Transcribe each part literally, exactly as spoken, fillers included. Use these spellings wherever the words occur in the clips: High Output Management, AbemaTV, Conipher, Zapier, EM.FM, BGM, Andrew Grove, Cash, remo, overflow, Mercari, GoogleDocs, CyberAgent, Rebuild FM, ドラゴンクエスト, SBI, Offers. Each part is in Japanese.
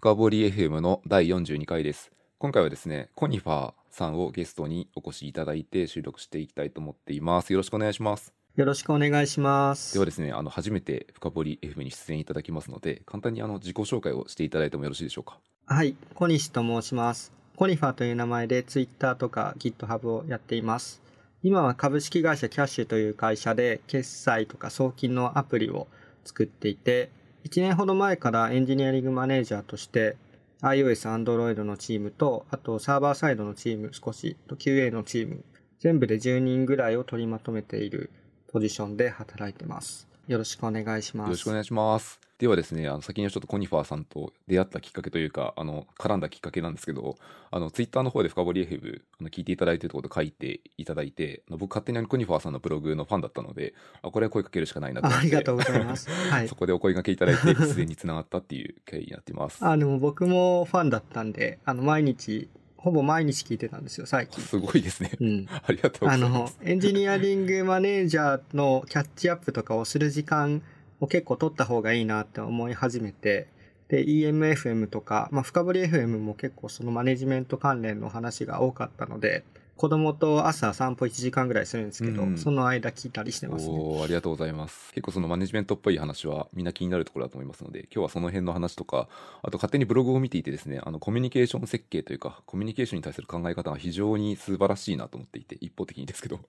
深掘り エフエム のだいよんじゅうにかいです。今回はですねコニファーさんをゲストにお越しいただいて収録していきたいと思っています。よろしくお願いします。よろしくお願いします。ではですねあの初めて深掘り エフエム に出演いただきますので、簡単にあの自己紹介をしていただいてもよろしいでしょうか。はい、小西と申します。コニファーという名前で Twitter とか GitHub をやっています。今は株式会社キャッシュという会社で決済とか送金のアプリを作っていて、いちねんほど前からエンジニアリングマネージャーとして iOS、Android のチームと、あとサーバーサイドのチーム少しと キューエー のチーム、全部でじゅうにんぐらいを取りまとめているポジションで働いてます。よろしくお願いします。よろしくお願いします。ではですねあの先にちょっとコニファーさんと出会ったきっかけというかあの絡んだきっかけなんですけど、あのツイッターの方で深掘り エフエム 聞いていただいているところで書いていただいて、僕勝手にコニファーさんのブログのファンだったので、あこれは声かけるしかないなと思って、ありがとうございます、はい、そこでお声掛けいただいて既につながったっていう経緯になっています。あでも僕もファンだったんで、あの毎日ほぼ毎日聞いてたんですよ最近。すごいですね、うん、ありがとうございます。あのエンジニアリングマネージャーのキャッチアップとかをする時間を結構取った方がいいなって思い始めて、で イーエムエフエム とか、まあ、深掘り エフエム も結構そのマネジメント関連の話が多かったので、子供と朝散歩いちじかんぐらいするんですけど、うん、その間聞いたりしてますね。おー、ありがとうございます。結構そのマネジメントっぽい話はみんな気になるところだと思いますので、今日はその辺の話とか、あと勝手にブログを見ていてですねあのコミュニケーション設計というかコミュニケーションに対する考え方が非常に素晴らしいなと思っていて、一方的にですけど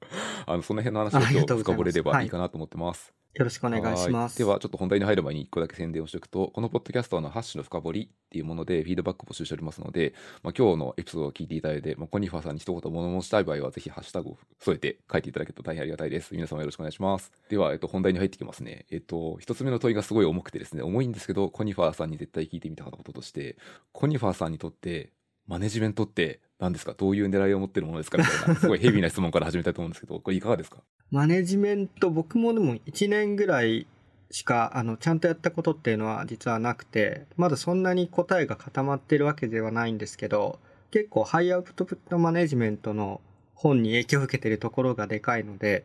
あのその辺の話を今日深掘れればいいかなと思ってます。よろしくお願いします。ではちょっと本題に入る前にいっこだけ宣伝をしておくと、このポッドキャストはのハッシュの深掘りっていうものでフィードバック募集しておりますので、まあ、今日のエピソードを聞いていただいて、まあ、コニファーさんに一言物申したい場合はぜひハッシュタグを添えて書いていただけると大変ありがたいです。皆様よろしくお願いします。では、えっと、本題に入ってきますね。えっと一つ目の問いがすごい重くてですね、重いんですけどコニファーさんに絶対聞いてみたかったこととして、コニファーさんにとってマネジメントって何ですか、どういう狙いを持ってるものですかみたいなすごいヘビーな質問から始めたいと思うんですけど、これいかがですか。マネジメント、僕もでもいちねんぐらいしかあのちゃんとやったことっていうのは実はなくて、まだそんなに答えが固まってるわけではないんですけど、結構ハイアウトプットマネジメントの本に影響を受けているところがでかいので、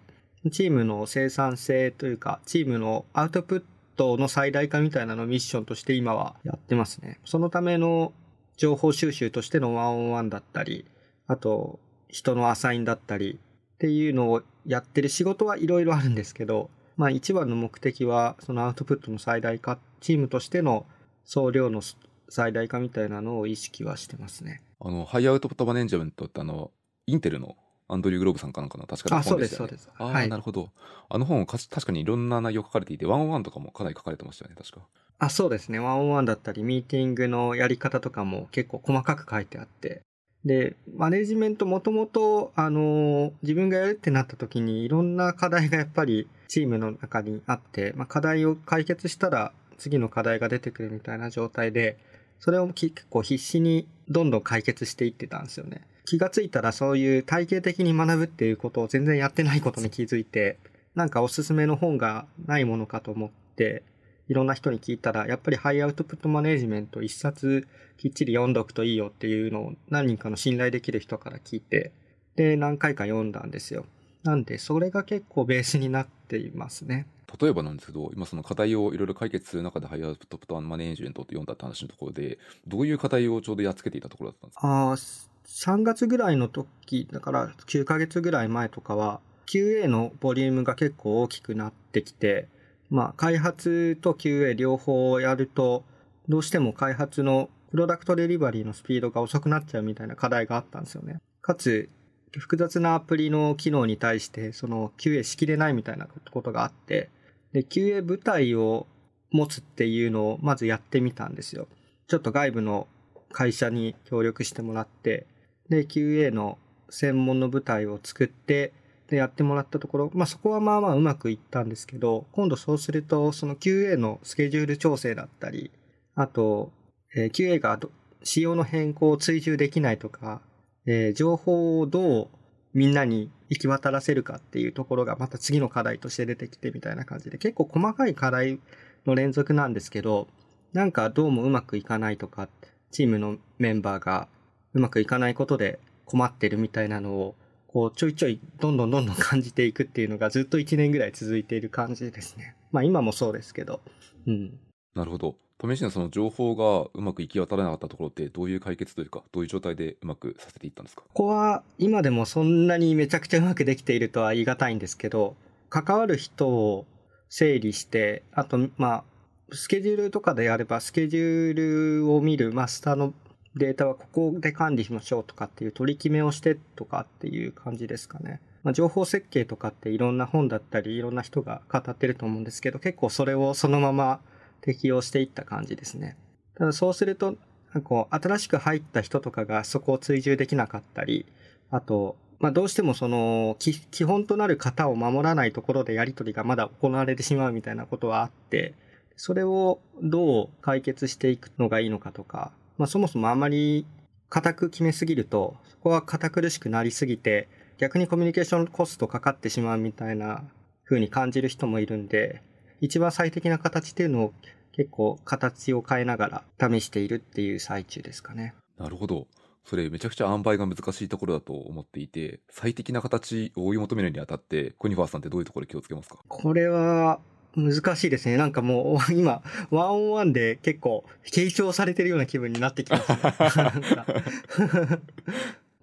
チームの生産性というかチームのアウトプットの最大化みたいなのをミッションとして今はやってますね。そのための情報収集としてのワンオンワンだったり、あと人のアサインだったりっていうのをやってる仕事はいろいろあるんですけど、まあ一番の目的はそのアウトプットの最大化、チームとしての総量の最大化みたいなのを意識はしてますね。あのハイアウトプットマネジメントってあのインテルのアンドリュー・グローブさんかなんかの確かに本でしたよね。あ、そうですそうです。あ、はい、なるほど。あの本確かにいろんな内容書かれていて、ワンオンワンとかもかなり書かれてましたよね確か。あ、そうですね。ワンオンワンだったりミーティングのやり方とかも結構細かく書いてあって、でマネジメントもともとあの自分がやるってなった時にいろんな課題がやっぱりチームの中にあって、まあ、課題を解決したら次の課題が出てくるみたいな状態で、それを結構必死にどんどん解決していってたんですよね。気がついたらそういう体系的に学ぶっていうことを全然やってないことに気づいて、なんかおすすめの本がないものかと思っていろんな人に聞いたら、やっぱりハイアウトプットマネジメント一冊きっちり読んどくといいよっていうのを何人かの信頼できる人から聞いて、で何回か読んだんですよ。なんでそれが結構ベースになっていますね。例えばなんですけど、今その課題をいろいろ解決する中でハイアウトプットマネジメントって読んだって話のところで、どういう課題をちょうどやっつけていたところだったんですか。あ、さんがつぐらいの時だからきゅうかげつぐらい前とかは キューエー のボリュームが結構大きくなってきて、まあ、開発と キューエー 両方をやるとどうしても開発のプロダクトデリバリーのスピードが遅くなっちゃうみたいな課題があったんですよね。かつ複雑なアプリの機能に対してその キューエー しきれないみたいなことがあって、で キューエー 部隊を持つっていうのをまずやってみたんですよ。ちょっと外部の会社に協力してもらって、で キューエー の専門の部隊を作ってでやってもらったところ、まあ、そこはまあまあうまくいったんですけど、今度そうするとその キューエー のスケジュール調整だったり、あと キューエー が仕様の変更を追従できないとか、えー、情報をどうみんなに行き渡らせるかっていうところがまた次の課題として出てきてみたいな感じで、結構細かい課題の連続なんですけど、なんかどうもうまくいかないとか、チームのメンバーがうまくいかないことで困ってるみたいなのをこうちょいちょいどんどんどんどん感じていくっていうのがずっといちねんぐらい続いている感じですね。まあ今もそうですけど、うん、なるほど。試しのその情報がうまく行き渡らなかったところってどういう解決というか、どういう状態でうまくさせていったんですか？ここは今でもそんなにめちゃくちゃうまくできているとは言い難いんですけど、関わる人を整理して、あとまあスケジュールとかであればスケジュールを見る、マスターのデータはここで管理しましょうとかっていう取り決めをしてとかっていう感じですかね。まあ、情報設計とかっていろんな本だったりいろんな人が語ってると思うんですけど、結構それをそのまま適用していった感じですね。ただそうするとこう新しく入った人とかがそこを追従できなかったり、あと、まあ、どうしてもその基本となる型を守らないところでやり取りがまだ行われてしまうみたいなことはあって、それをどう解決していくのがいいのかとか、まあ、そもそもあまり固く決めすぎるとそこは堅苦しくなりすぎて、逆にコミュニケーションコストかかってしまうみたいな風に感じる人もいるんで、一番最適な形っていうのを結構形を変えながら試しているっていう最中ですかね。なるほど。それめちゃくちゃ塩梅が難しいところだと思っていて、最適な形を追い求めるにあたってコニファーさんってどういうところで気をつけますか？これは難しいですね。なんかもう今ワンオンワンで結構継承されてるような気分になってきます、ね、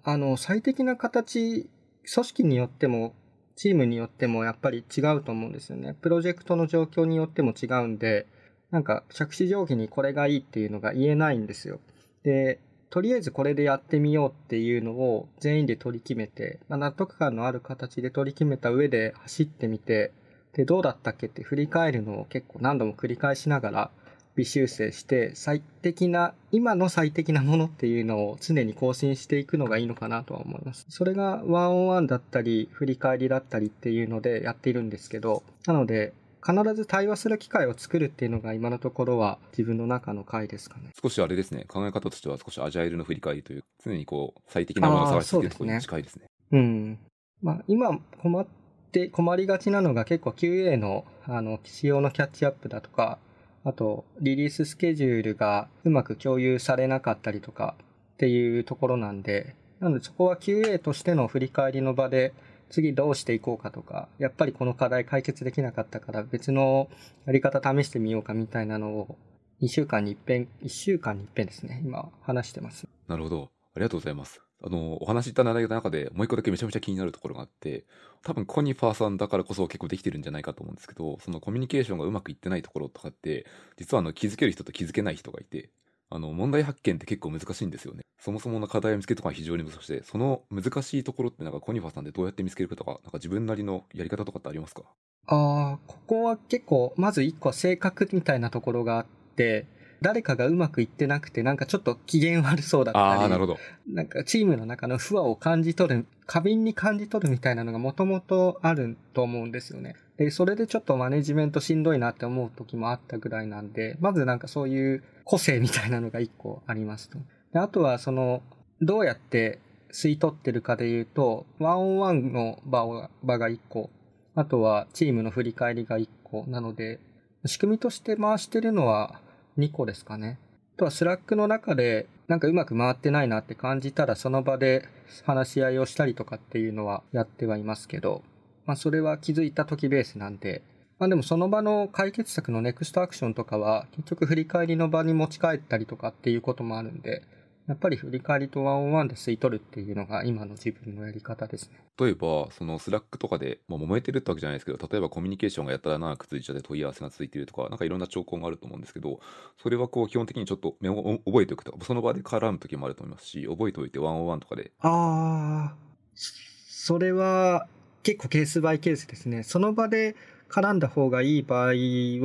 あの最適な形、組織によってもチームによってもやっぱり違うと思うんですよね。プロジェクトの状況によっても違うんで、なんか着手定規にこれがいいっていうのが言えないんですよ。で、とりあえずこれでやってみようっていうのを全員で取り決めて、まあ、納得感のある形で取り決めた上で走ってみて、でどうだったっけって振り返るのを結構何度も繰り返しながら微修正して、最適な今の最適なものっていうのを常に更新していくのがいいのかなとは思います。それがワンオンワンだったり振り返りだったりっていうのでやっているんですけど、なので必ず対話する機会を作るっていうのが今のところは自分の中の回ですかね。少しあれですね、考え方としては少しアジャイルの振り返りという常にこう最適なものを探していくところに近いですね。うん。まあ今困って困りがちなのが結構 キューエー のあの仕様のキャッチアップだとか、あとリリーススケジュールがうまく共有されなかったりとかっていうところなんで、なのでそこは キューエー としての振り返りの場で次どうしていこうかとか、やっぱりこの課題解決できなかったから別のやり方試してみようかみたいなのをにしゅうかんに一遍、いっしゅうかんに一遍ですね、今話してます。なるほど、ありがとうございます。あのお話しいただいた中でもう一個だけめちゃめちゃ気になるところがあって、多分コニファーさんだからこそ結構できてるんじゃないかと思うんですけど、そのコミュニケーションがうまくいってないところとかって実はあの気づける人と気づけない人がいて、あの問題発見って結構難しいんですよね。そもそもの課題を見つけるとか非常に難しくて、その難しいところってなんかコニファーさんでどうやって見つけるかとか、なんか自分なりのやり方とかってありますか？ああ、ここは結構まず一個は性格みたいなところがあって、誰かがうまくいってなくてなんかちょっと機嫌悪そうだったり、なるほど、なんかチームの中の不和を感じ取る、過敏に感じ取るみたいなのがもともとあると思うんですよね。でそれでちょっとマネジメントしんどいなって思う時もあったぐらいなんで、まずなんかそういう個性みたいなのが一個ありますと。であとはそのどうやって吸い取ってるかでいうと、ワンオンワンの場を、場が一個、あとはチームの振り返りが一個なので、仕組みとして回してるのはにこですかね。あとはスラックの中でなんかうまく回ってないなって感じたらその場で話し合いをしたりとかっていうのはやってはいますけど、まあそれは気づいた時ベースなんで、まあでもその場の解決策のネクストアクションとかは結局振り返りの場に持ち帰ったりとかっていうこともあるんで、やっぱり振り返りとワンオンワンで吸い取るっていうのが今の自分のやり方ですね。例えばそのスラックとかで、まあ、揉めてるってわけじゃないですけど、例えばコミュニケーションがやたら長く続いちゃって問い合わせが続いてるとか、なんかいろんな兆候があると思うんですけど、それはこう基本的にちょっと目を覚えておくとか、その場で絡む時もあると思いますし、覚えておいてワンオンワンとかで。ああ、それは結構ケースバイケースですね。その場で絡んだ方がいい場合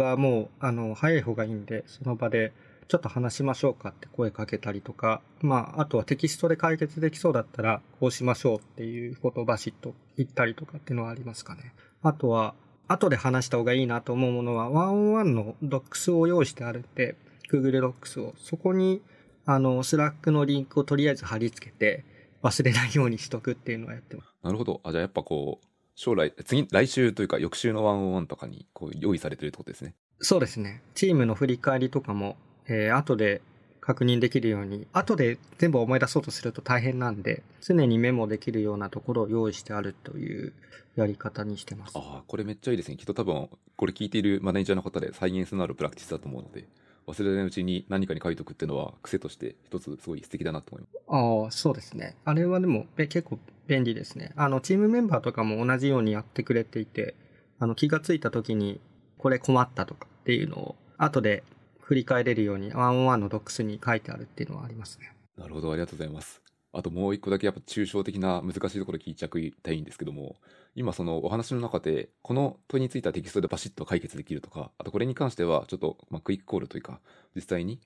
はもうあの早い方がいいんで、その場でちょっと話しましょうかって声かけたりとか、まああとはテキストで解決できそうだったらこうしましょうっていうことをバシッと言ったりとかっていうのはありますかね。あとは後で話した方がいいなと思うものは、ワンオンワンの Docs を用意してあるんで、 GoogleDocs を、そこにあの Slack のリンクをとりあえず貼り付けて忘れないようにしとくっていうのはやってます。なるほど。あ、じゃあやっぱこう将来次来週というか翌週のワンオンワンとかにこう用意されてるってことですね。そうですね。チームの振り返りとかもえー、後で確認できるように、後で全部思い出そうとすると大変なんで、常にメモできるようなところを用意してあるというやり方にしてます。ああ、これめっちゃいいですね。きっと多分これ聞いているマネージャーの方でサイエンスのあるプラクティスだと思うので、忘れないうちに何かに書いとくっていうのは癖として一つすごい素敵だなと思います。ああ、そうですね。あれはでも結構便利ですね。あのチームメンバーとかも同じようにやってくれていて、あの気がついた時にこれ困ったとかっていうのを後で振り返れるようにワンオンワンのドックスに書いてあるっていうのはありますね。なるほど、ありがとうございます。あともう一個だけやっぱ抽象的な難しいところ聞いちゃいたいんですけども、今そのお話の中でこの問いについてはテキストでバシッと解決できるとか、あとこれに関してはちょっとまあクイックコールというか実際に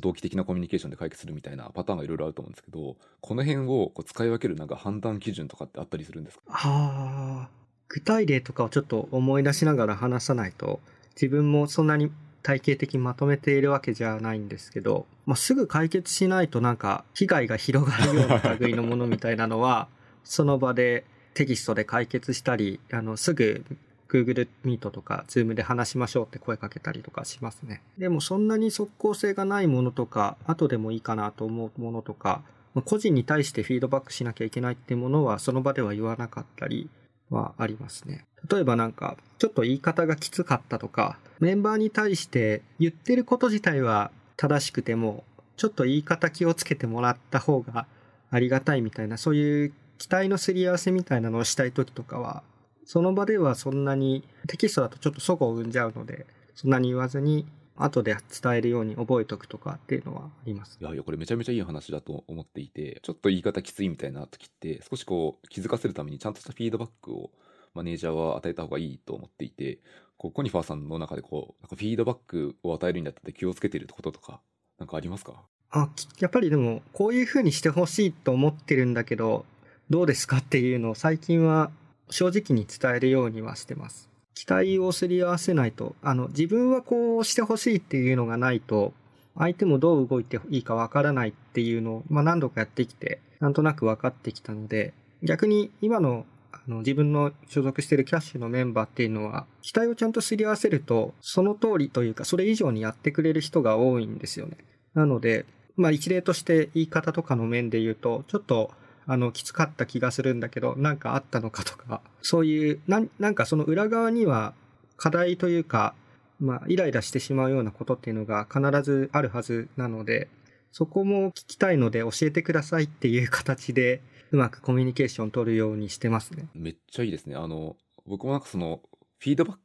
同期的なコミュニケーションで解決するみたいなパターンがいろいろあると思うんですけど、この辺をこう使い分けるなんか判断基準とかってあったりするんですか？はあ、具体例とかをちょっと思い出しながら話さないと、自分もそんなに体系的にまとめているわけじゃないんですけど、まあ、すぐ解決しないとなんか被害が広がるような類のものみたいなのはその場でテキストで解決したり、あのすぐ Google Meet とか Zoom で話しましょうって声かけたりとかしますね。でもそんなに即効性がないものとか、後でもいいかなと思うものとか、個人に対してフィードバックしなきゃいけないっていうものはその場では言わなかったりはありますね。例えばなんかちょっと言い方がきつかったとか、メンバーに対して言ってること自体は正しくてもちょっと言い方気をつけてもらった方がありがたいみたいな、そういう期待のすり合わせみたいなのをしたい時とかはその場ではそんなに、テキストだとちょっと齟齬を生んじゃうのでそんなに言わずに後で伝えるように覚えとくとかっていうのはあります。いやいや、これめちゃめちゃいい話だと思っていて、ちょっと言い方きついみたいな時って少しこう気づかせるためにちゃんとしたフィードバックをマネージャーは与えた方がいいと思っていて、こうコニファーさんの中でこうなんかフィードバックを与えるにだって気をつけてることとかなんかありますか？あ、やっぱりでもこういう風にしてほしいと思ってるんだけどどうですかっていうのを最近は正直に伝えるようにはしてます。期待をすり合わせないと、あの自分はこうしてほしいっていうのがないと相手もどう動いていいかわからないっていうのを、まあ、何度かやってきてなんとなく分かってきたので、逆に今の、あの自分の所属しているキャッシュのメンバーっていうのは期待をちゃんとすり合わせるとその通りというかそれ以上にやってくれる人が多いんですよね。なので、まあ、一例として言い方とかの面で言うとちょっとあのきつかった気がするんだけどなんかあったのかとか、そういう な, なんかその裏側には課題というか、まあ、イライラしてしまうようなことっていうのが必ずあるはずなので、そこも聞きたいので教えてくださいっていう形でうまくコミュニケーション取るようにしてますね。めっちゃいいですね。あの僕もなんかそのフィードバック、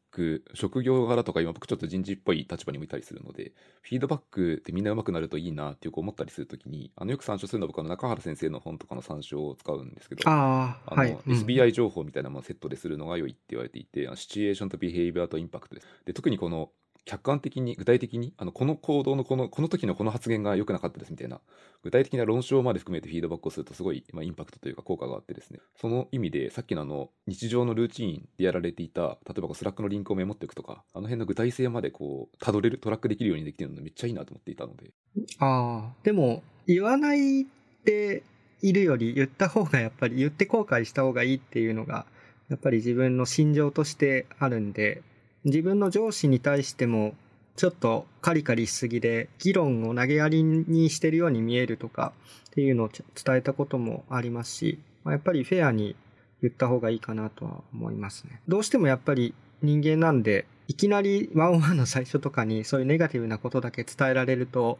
職業柄とか今僕ちょっと人事っぽい立場にもいたりするので、フィードバックってみんな上手くなるといいなってよく思ったりするときに、あのよく参照するのは僕は中原先生の本とかの参照を使うんですけど、ああの、はい、エスビーアイ 情報みたいなものをセットでするのが良いって言われていて、うん、シチュエーションとビヘイビアとインパクトです。で、特にこの客観的に具体的にあのこの行動のこのこの時のこの発言が良くなかったですみたいな具体的な論証まで含めてフィードバックをするとすごい、まあ、インパクトというか効果があってですね、その意味でさっきのあの日常のルーチンでやられていた例えばスラックのリンクをメモっていくとかあの辺の具体性までこうたどれるトラックできるようにできているのめっちゃいいなと思っていたので、あでも言わないでいるより言った方がやっぱり言って後悔した方がいいっていうのがやっぱり自分の心情としてあるんで、自分の上司に対してもちょっとカリカリしすぎで議論を投げやりにしてるように見えるとかっていうのを伝えたこともありますし、やっぱりフェアに言った方がいいかなとは思いますね。どうしてもやっぱり人間なんでいきなりワンオンワンの最初とかにそういうネガティブなことだけ伝えられると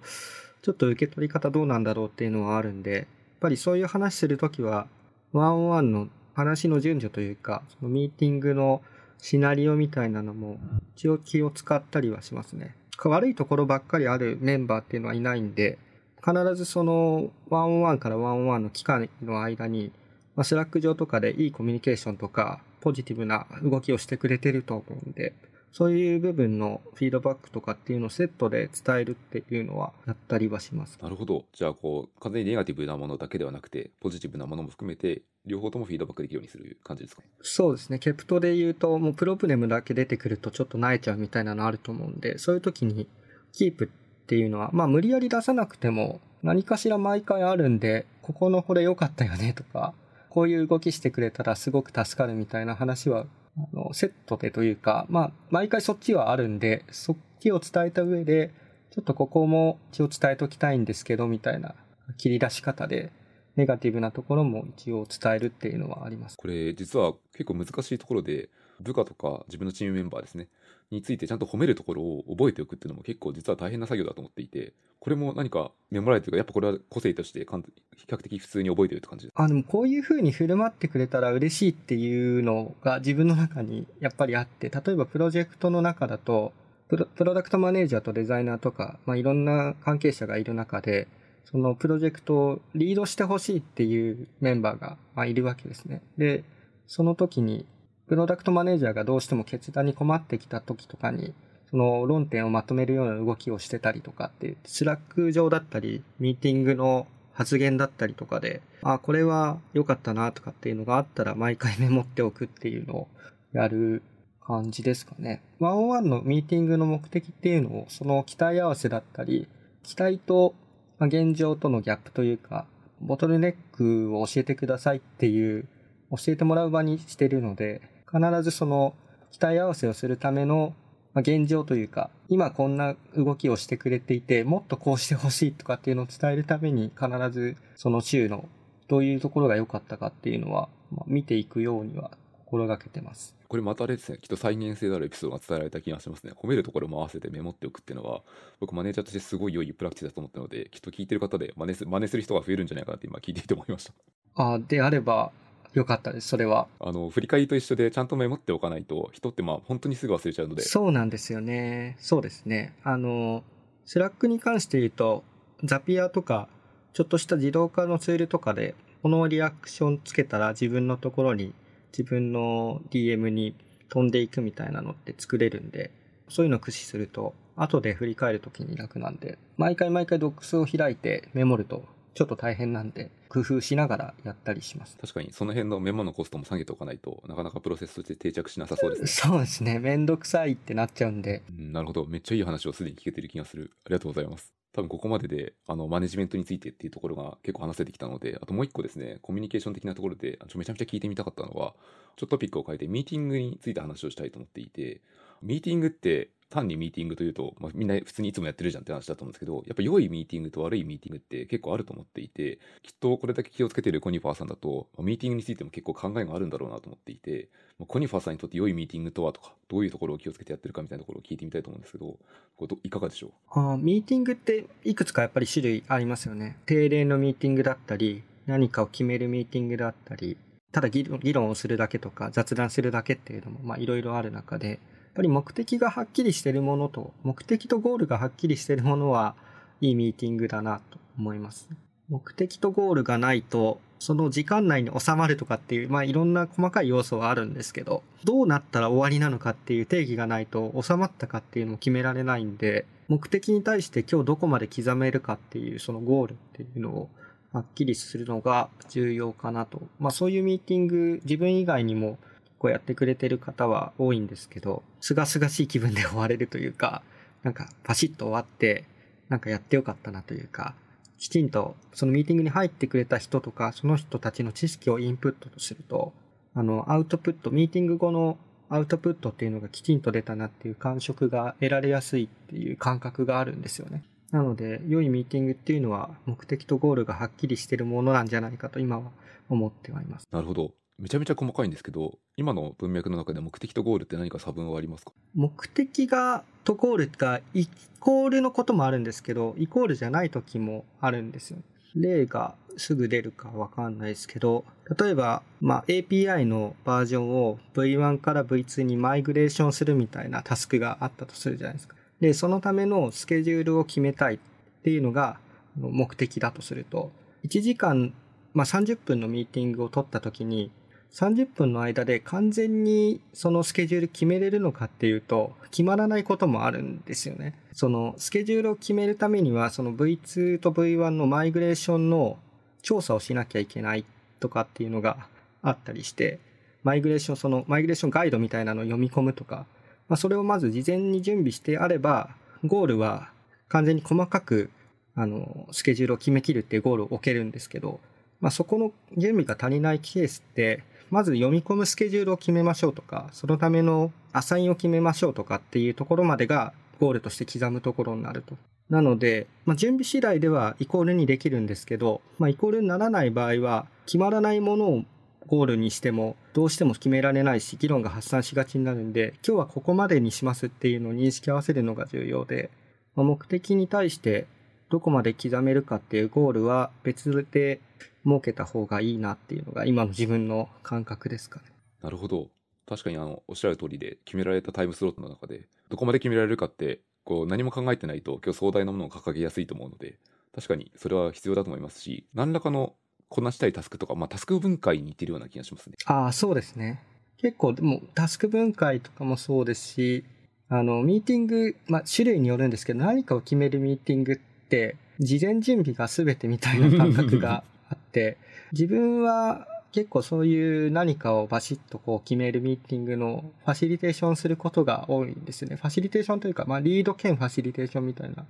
ちょっと受け取り方どうなんだろうっていうのはあるんで、やっぱりそういう話するときはワンオンワンの話の順序というかそのミーティングのシナリオみたいなのも一応気を使ったりはしますね。悪いところばっかりあるメンバーっていうのはいないんで、必ずそのワンオンワンからワンオンワンの期間の間にスラック上とかでいいコミュニケーションとかポジティブな動きをしてくれてると思うんで、そういう部分のフィードバックとかっていうのをセットで伝えるっていうのはやったりはします。なるほど。じゃあこう完全にネガティブなものだけではなくてポジティブなものも含めて両方ともフィードバックできるようにする感じですかね。そうですね。ケプトで言うともうプロブレムだけ出てくるとちょっと萎えちゃうみたいなのあると思うんで、そういう時にキープっていうのはまあ無理やり出さなくても何かしら毎回あるんで、ここのこれ良かったよねとかこういう動きしてくれたらすごく助かるみたいな話はあのセットでというか、まあ毎回そっちはあるんで、そっちを伝えた上でちょっとここも一応伝えときたいんですけどみたいな切り出し方でネガティブなところも一応伝えるっていうのはあります。これ実は結構難しいところで部下とか自分のチームメンバーですねについてちゃんと褒めるところを覚えておくっていうのも結構実は大変な作業だと思っていて、これも何かメモられてるか、やっぱこれは個性として比較的普通に覚えてるって感じです。あ、でもこういう風に振る舞ってくれたら嬉しいっていうのが自分の中にやっぱりあって、例えばプロジェクトの中だとプ ロ, プロダクトマネージャーとデザイナーとか、まあ、いろんな関係者がいる中で、そのプロジェクトをリードしてほしいっていうメンバーが、まあ、いるわけですね。で、その時にプロダクトマネージャーがどうしても決断に困ってきた時とかに、その論点をまとめるような動きをしてたりとかっていう、スラック上だったりミーティングの発言だったりとかで、あ、これは良かったなとかっていうのがあったら毎回メモっておくっていうのをやる感じですかね。いちまるいちのミーティングの目的っていうのを、その期待合わせだったり、期待と現状とのギャップというか、ボトルネックを教えてくださいっていう、教えてもらう場にしてるので、必ずその期待合わせをするための現状というか、今こんな動きをしてくれていて、もっとこうしてほしいとかっていうのを伝えるために、必ずその週のどういうところが良かったかっていうのは見ていくようには心がけてます。これまたあれですね、きっと再現性のあるエピソードが伝えられた気がしますね。褒めるところも合わせてメモっておくっていうのは、僕マネージャーとしてすごい良いプラクティスだと思ったので、きっと聞いてる方で真似す、真似する人が増えるんじゃないかなって今聞いていて思いました。あ、であればよかったです。それはあの振り返りと一緒でちゃんとメモっておかないと、人ってまあ本当にすぐ忘れちゃうので。そうなんですよね。そうですね。あのスラックに関して言うと、ザピアとかちょっとした自動化のツールとかで、このリアクションつけたら自分のところに、自分の ディーエム に飛んでいくみたいなのって作れるんで、そういうのを駆使すると後で振り返るときに楽なんで、毎回毎回 Docs を開いてメモるとちょっと大変なんで、工夫しながらやったりします。確かにその辺のメモのコストも下げておかないと、なかなかプロセスとして定着しなさそうですね。そうですね、めんどくさいってなっちゃうんで、うん、なるほど。めっちゃいい話をすでに聞けてる気がする。ありがとうございます。多分ここまでであのマネジメントについてっていうところが結構話せてきたので、あともう一個ですね、コミュニケーション的なところでちょめちゃめちゃ聞いてみたかったのは、ちょっとトピックを変えてミーティングについて話をしたいと思っていて、ミーティングって単にミーティングというと、まあ、みんな普通にいつもやってるじゃんって話だと思うんですけど、やっぱ良いミーティングと悪いミーティングって結構あると思っていて、きっとこれだけ気をつけているコニファーさんだと、ミーティングについても結構考えがあるんだろうなと思っていて、コニファーさんにとって良いミーティングとはとか、どういうところを気をつけてやってるかみたいなところを聞いてみたいと思うんですけど、これどいかがでしょう。あ、ミーティングっていくつかやっぱり種類ありますよね。定例のミーティングだったり、何かを決めるミーティングだったり、ただ議論をするだけとか雑談するだけっていうのもいろいろある中で、やっぱり目的がはっきりしているものと、目的とゴールがはっきりしているものはいいミーティングだなと思います。目的とゴールがないと、その時間内に収まるとかっていう、まあいろんな細かい要素はあるんですけど、どうなったら終わりなのかっていう定義がないと、収まったかっていうのも決められないんで、目的に対して今日どこまで刻めるかっていう、そのゴールっていうのをはっきりするのが重要かなと。まあそういうミーティング、自分以外にもこうやってくれてる方は多いんですけど、すがすがしい気分で終われるというか、なんかパシッと終わって、なんかやってよかったなというか、きちんとそのミーティングに入ってくれた人とか、その人たちの知識をインプットとすると、あのアウトプット、ミーティング後のアウトプットっていうのがきちんと出たなっていう感触が得られやすいっていう感覚があるんですよね。なので良いミーティングっていうのは、目的とゴールがはっきりしているものなんじゃないかと今は思ってはいます。なるほど。めちゃめちゃ細かいんですけど、今の文脈の中で目的とゴールって何か差分はありますか？目的がとゴールがイコールのこともあるんですけど、イコールじゃない時もあるんですよ。例がすぐ出るか分かんないですけど、例えば、まあ、エーピーアイ のバージョンを ブイワン から ブイツー にマイグレーションするみたいなタスクがあったとするじゃないですか。で、そのためのスケジュールを決めたいっていうのが目的だとすると、いちじかん、まあ、さんじゅっぷんのミーティングを取った時に、さんじゅっぷんの間で完全にそのスケジュール決めれるのかっていうと、決まらないこともあるんですよね。そのスケジュールを決めるためには、その ブイツー と ブイワン のマイグレーションの調査をしなきゃいけないとかっていうのがあったりして、マイグレーション、そのマイグレーションガイドみたいなのを読み込むとか、まあ、それをまず事前に準備してあれば、ゴールは完全に細かくあのスケジュールを決めきるっていうゴールを置けるんですけど、まあ、そこの準備が足りないケースって、まず読み込むスケジュールを決めましょうとか、そのためのアサインを決めましょうとかっていうところまでがゴールとして刻むところになると。なので、まあ、準備次第ではイコールにできるんですけど、まあ、イコールにならない場合は、決まらないものをゴールにしてもどうしても決められないし議論が発散しがちになるんで、今日はここまでにしますっていうのを認識合わせるのが重要で、目的に対してどこまで刻めるかっていうゴールは別で設けた方がいいなっていうのが今の自分の感覚ですかね。なるほど。確かにあのおっしゃる通りで、決められたタイムスロットの中でどこまで決められるかってこう何も考えてないと今日壮大なものを掲げやすいと思うので、確かにそれは必要だと思いますし、何らかのこなしたいタスクとか、まあ、タスク分解に似てるような気がしますね。ああ、そうですね。結構でもタスク分解とかもそうですし、あのミーティング、まあ、種類によるんですけど、何かを決めるミーティングって事前準備が全てみたいな感覚があって自分は結構そういう何かをバシッとこう決めるミーティングのファシリテーションすることが多いんですね。ファシリテーションというか、まあ、リード兼ファシリテーションみたいな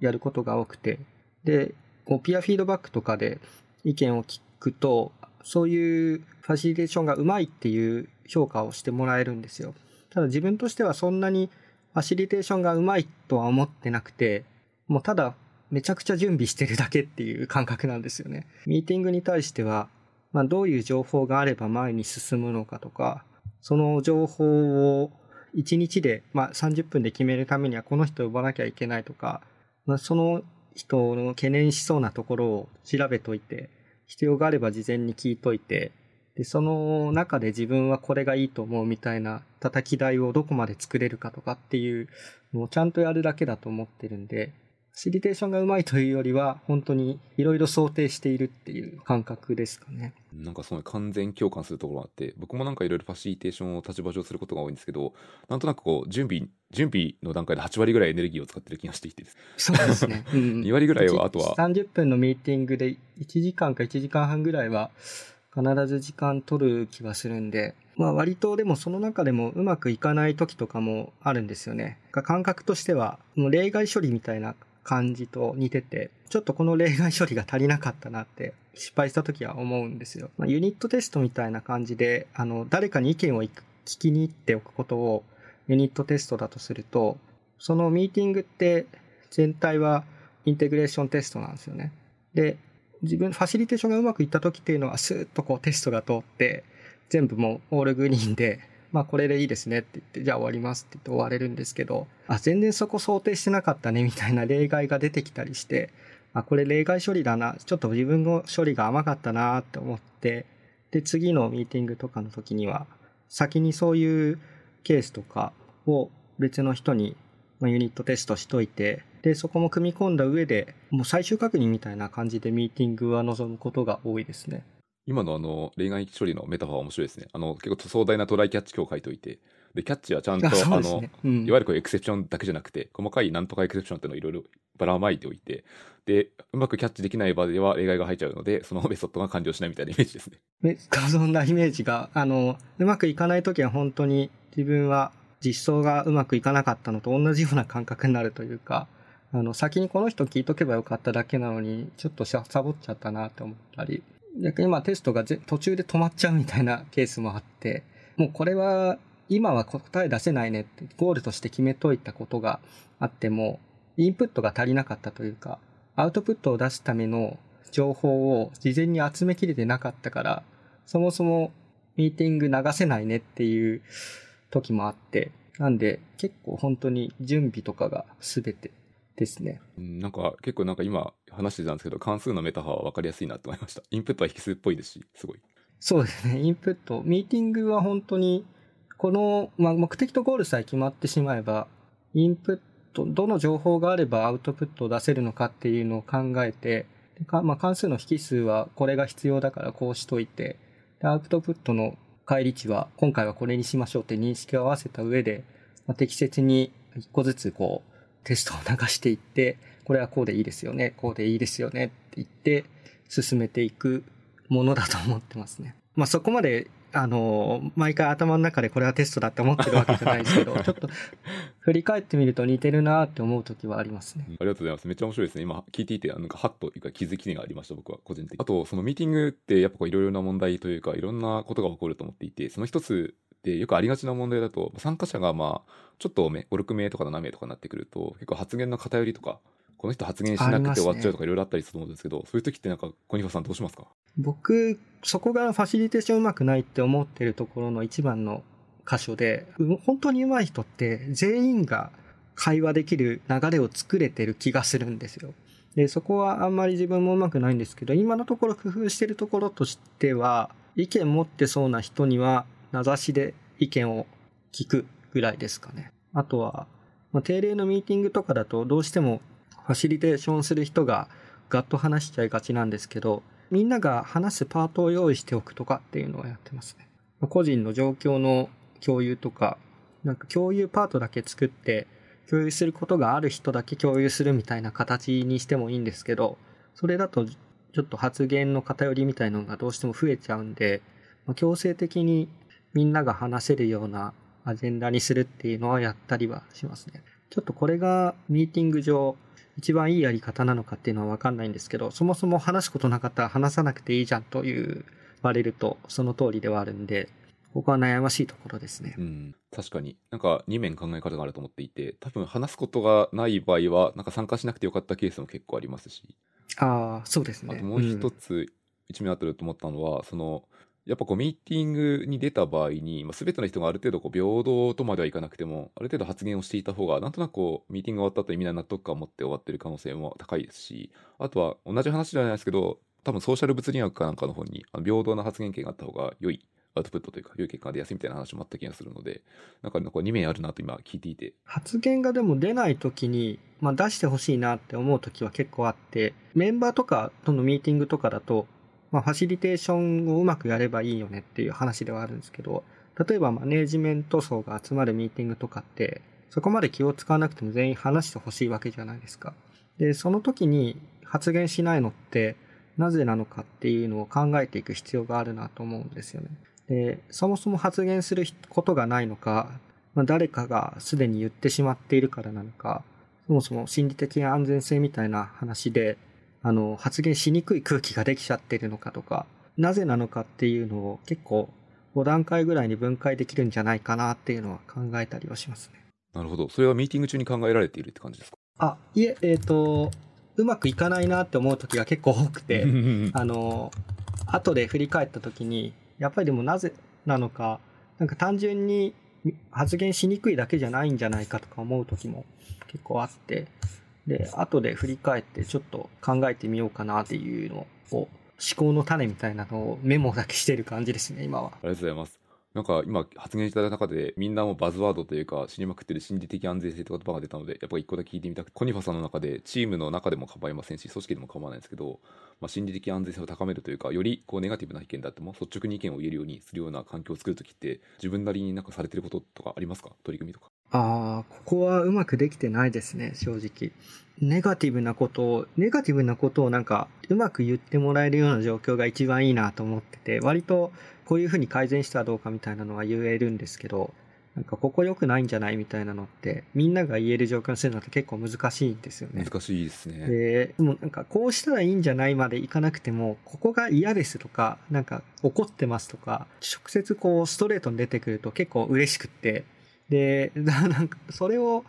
やることが多くて、でこうピアフィードバックとかで意見を聞くとそういうファシリテーションがうまいっていう評価をしてもらえるんですよ。ただ自分としてはそんなにファシリテーションがうまいとは思ってなくて、もうただめちゃくちゃ準備してるだけっていう感覚なんですよね。ミーティングに対しては、まあ、どういう情報があれば前に進むのかとか、その情報をいちにちで、まあ、さんじゅっぷんで決めるためにはこの人を呼ばなきゃいけないとか、まあ、その人の懸念しそうなところを調べといて、必要があれば事前に聞いといて、でその中で自分はこれがいいと思うみたいな叩き台をどこまで作れるかとかっていうのをちゃんとやるだけだと思ってるんで、ファシリテーションがうまいというよりは本当にいろいろ想定しているっていう感覚ですかね。なんかその完全共感するところがあって、僕もなんかいろいろファシリテーションを立場上することが多いんですけど、なんとなくこう準備準備の段階ではち割ぐらいエネルギーを使ってる気がしてきてです。そうですね、うん、に割ぐらいはあとはさんじゅっぷんのミーティングでいちじかんかいちじかんはんぐらいは必ず時間取る気はするんで、まあ、割とでもその中でもうまくいかない時とかもあるんですよね。感覚としてはもう例外処理みたいな感じと似てて、ちょっとこの例外処理が足りなかったなって失敗した時は思うんですよ。まあ、ユニットテストみたいな感じで、あの誰かに意見を聞きに行っておくことをユニットテストだとすると、そのミーティングって全体はインテグレーションテストなんですよね。で、自分ファシリテーションがうまくいった時っていうのはスーッとこうテストが通って全部もうオールグリーンで、まあこれでいいですねって言って、じゃあ終わりますって言って終われるんですけど、あ、全然そこ想定してなかったねみたいな例外が出てきたりして、あ、これ例外処理だな、ちょっと自分の処理が甘かったなって思って、で、次のミーティングとかの時には、先にそういうケースとかを別の人にユニットテストしといて、で、そこも組み込んだ上で、もう最終確認みたいな感じでミーティングは臨むことが多いですね。今のあの例外処理のメタファー面白いですね。あの結構壮大なトライキャッチ今日書いておいて、でキャッチはちゃんとあ、そうですね、あの、うん、いわゆるこうエクセプションだけじゃなくて細かいなんとかエクセプションっていうのをいろいろばらまいておいて、でうまくキャッチできない場では例外が入っちゃうので、そのメソッドが完了しないみたいなイメージですね。めそんなイメージが、あのうまくいかないときは本当に自分は実装がうまくいかなかったのと同じような感覚になるというか、あの先にこの人聞いとけばよかっただけなのにちょっとサボっちゃったなって思ったり、逆にまあテストがぜ途中で止まっちゃうみたいなケースもあって、もうこれは今は答え出せないねってゴールとして決めといたことがあってもインプットが足りなかったというか、アウトプットを出すための情報を事前に集めきれてなかったから、そもそもミーティング流せないねっていう時もあって、なんで結構本当に準備とかが全てですね。なんか結構なんか今話してたんですけど、関数のメタファーは分かりやすいなと思いました。インプットは引数っぽいですし、すごい。そうですね、インプットミーティングは本当にこの、まあ、目的とゴールさえ決まってしまえば、インプットどの情報があればアウトプットを出せるのかっていうのを考えて、か、まあ、関数の引数はこれが必要だからこうしといて、でアウトプットの返り値は今回はこれにしましょうって認識を合わせた上で、まあ、適切に一個ずつこうテストを流していって、これはこうでいいですよね、こうでいいですよねって言って進めていくものだと思ってますね。まあそこまであの毎回頭の中でこれはテストだって思ってるわけじゃないですけどちょっと振り返ってみると似てるなって思う時はありますね、うん、ありがとうございます。めっちゃ面白いですね。今聞いていてなんかハッというか気づきがありました、僕は個人的に。あとそのミーティングってやっぱいろいろな問題というかいろんなことが起こると思っていて、その一つでよくありがちな問題だと、参加者がまあちょっとご、ろく名とかなな名とかになってくると結構発言の偏りとかこの人発言しなくて終わっちゃうとかいろいろあったりするんですけど、そういう時ってなんか小西さんどうしますか？僕そこがファシリテーションうまくないって思ってるところの一番の箇所で、本当に上手い人って全員が会話できる流れを作れてる気がするんですよ。でそこはあんまり自分もうまくないんですけど、今のところ工夫してるところとしては、意見持ってそうな人には名指しで意見を聞くぐらいですかね。あとは、まあ、定例のミーティングとかだとどうしてもファシリテーションする人がガッと話しちゃいがちなんですけど、みんなが話すパートを用意しておくとかっていうのをやってますね。個人の状況の共有とか、なんか共有パートだけ作って共有することがある人だけ共有するみたいな形にしてもいいんですけど、それだとちょっと発言の偏りみたいなのがどうしても増えちゃうんで、まあ、強制的にみんなが話せるようなアジェンダにするっていうのはやったりはしますね。ちょっとこれがミーティング上一番いいやり方なのかっていうのは分かんないんですけど、そもそも話すことなかったら話さなくていいじゃんと言われるとその通りではあるんで、ここは悩ましいところですね。うん、確かになんかに面考え方があると思っていて、多分話すことがない場合はなんか参加しなくてよかったケースも結構ありますし、ああそうですね。あともう一つ一面あってると思ったのは、うん、そのやっぱこうミーティングに出た場合に、まあ、全ての人がある程度こう平等とまではいかなくてもある程度発言をしていた方が、なんとなくこうミーティングが終わった後にみんな納得感を持って終わってる可能性も高いですし、あとは同じ話じゃないですけど、多分ソーシャル物理学かなんかの方に平等な発言権があった方が良いアウトプットというか良い結果が出やすいみたいな話もあった気がするので、なんかこうに面あるなと今聞いていて、発言がでも出ない時に、まあ、出してほしいなって思う時は結構あって、メンバーとかとのミーティングとかだと、まあ、ファシリテーションをうまくやればいいよねっていう話ではあるんですけど、例えばマネージメント層が集まるミーティングとかってそこまで気を使わなくても全員話してほしいわけじゃないですか。でその時に発言しないのってなぜなのかっていうのを考えていく必要があるなと思うんですよね。でそもそも発言することがないのか、まあ、誰かがすでに言ってしまっているからなのか、そもそも心理的安全性みたいな話であの発言しにくい空気ができちゃってるのかとか、なぜなのかっていうのを結構ご段階ぐらいに分解できるんじゃないかなっていうのは考えたりはしますね。なるほど。それはミーティング中に考えられているって感じですか？あ、いえ、えーと、うまくいかないなって思う時が結構多くてあの後で振り返った時にやっぱりでもなぜなのか、なんか単純に発言しにくいだけじゃないんじゃないかとか思う時も結構あって、で後で振り返ってちょっと考えてみようかなっていうのを思考の種みたいなのをメモだけしてる感じですね今は。ありがとうございます。なんか今発言した中でみんなもバズワードというか知りまくってる心理的安全性という言葉が出たので、やっぱり一個だけ聞いてみたくて、コニファさんの中でチームの中でも構いませんし組織でも構わないんですけど、まあ、心理的安全性を高めるというか、よりこうネガティブな意見であっても率直に意見を言えるようにするような環境を作るときって、自分なりになんかされてることとかありますか？取り組みとか。ああ、ここはうまくできてないですね、正直。ネガティブなことを、ネガティブなことをなんかうまく言ってもらえるような状況が一番いいなと思ってて、割とこういうふうに改善したらどうかみたいなのは言えるんですけど、なんかここ良くないんじゃないみたいなのって、みんなが言える状況にするのって結構難しいんですよね。難しいですね。で、もうなんかこうしたらいいんじゃないまでいかなくても、ここが嫌ですとか、なんか怒ってますとか、直接こうストレートに出てくると結構嬉しくって、でなんかそれを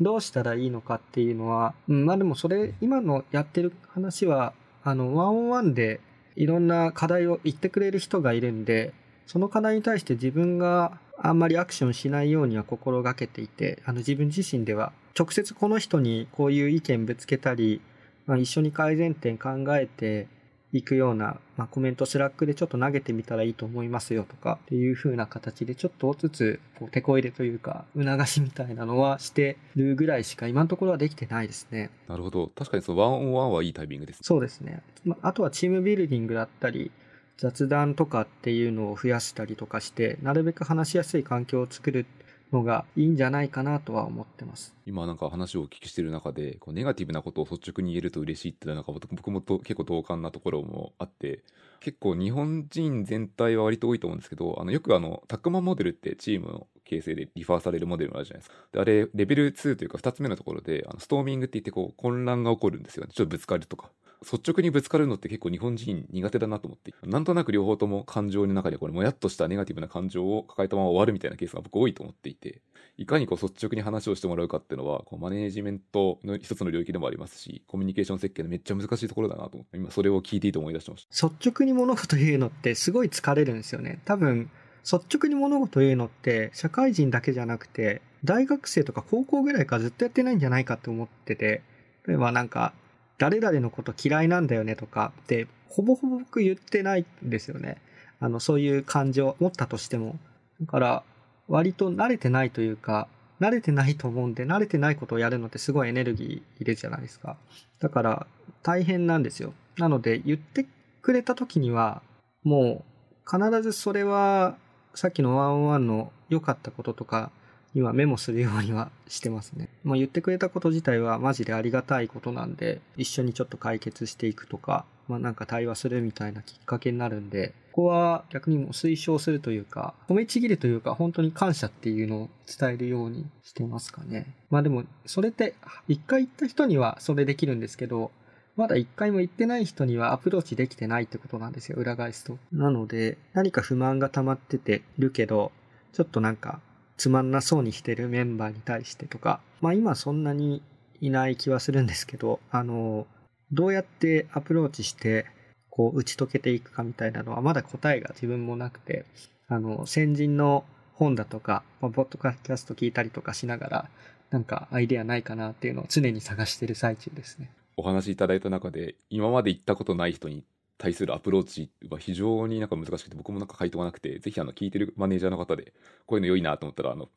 どうしたらいいのかっていうのは、うん、まあでもそれ今のやってる話はあのワンオンワンでいろんな課題を言ってくれる人がいるんで、その課題に対して自分があんまりアクションしないようには心がけていて、あの自分自身では直接この人にこういう意見ぶつけたり、まあ、一緒に改善点考えていくような、まあ、コメントスラックでちょっと投げてみたらいいと思いますよとかっていう風な形でちょっとずつこう手こ入れというか促しみたいなのはしてるぐらいしか今のところはできてないですね。なるほど。確かにそのワンオンワンはいいタイミングですね。そうですね、まあ、あとはチームビルディングだったり雑談とかっていうのを増やしたりとかして、なるべく話しやすい環境を作るのがいいんじゃないかなとは思ってます。今なんか話をお聞きしている中で、こうネガティブなことを率直に言えると嬉しいっていうのはなんか僕もと結構同感なところもあって、結構日本人全体は割と多いと思うんですけど、あのよくあのタックマンモデルってチームの形成でリファーサルモデルもあるじゃないですか。であれレベルツーというかふたつめのところであのストーミングって言ってこう混乱が起こるんですよね。ちょっとぶつかるとか率直にぶつかるのって結構日本人苦手だなと思って、なんとなく両方とも感情の中でこれもやっとしたネガティブな感情を抱えたまま終わるみたいなケースが僕多いと思っていて、いかにこう率直に話をしてもらうかっていうのはこうマネージメントの一つの領域でもありますし、コミュニケーション設計のめっちゃ難しいところだなと思って、今それを聞いていて思い出してました。率直に物事言うのってすごい疲れるんですよね。多分率直に物事言うのって社会人だけじゃなくて大学生とか高校ぐらいからずっとやってないんじゃないかって思ってて、例えばなんか誰々のこと嫌いなんだよねとかってほぼほぼ僕言ってないんですよね。あのそういう感情を持ったとしても、だから割と慣れてないというか慣れてないと思うんで、慣れてないことをやるのってすごいエネルギーいるじゃないですか。だから大変なんですよ。なので言ってくれた時にはもう必ずそれはさっきのワンオンワンの良かったこととか今メモするようにはしてますね。まあ、言ってくれたこと自体はマジでありがたいことなんで、一緒にちょっと解決していくとか、まあ、なんか対話するみたいなきっかけになるんで、ここは逆にもう推奨するというか褒めちぎるというか本当に感謝っていうのを伝えるようにしてますかね。まあでもそれって一回言った人にはそれできるんですけど、まだ一回も言ってない人にはアプローチできてないってことなんですよ、裏返すと。なので何か不満が溜まっててるけどちょっとなんかつまんなそうにしてるメンバーに対してとか、まあ今そんなにいない気はするんですけど、あのどうやってアプローチしてこう打ち解けていくかみたいなのはまだ答えが自分もなくて、あの先人の本だとか、まあ、ポッドキャスト聞いたりとかしながらなんかアイデアないかなっていうのを常に探してる最中ですね。お話いただいた中で今まで行ったことない人に対するアプローチは非常になんか難しくて、僕もなんか回答がなくて、ぜひあの聞いてるマネージャーの方でこういうの良いなと思ったらあの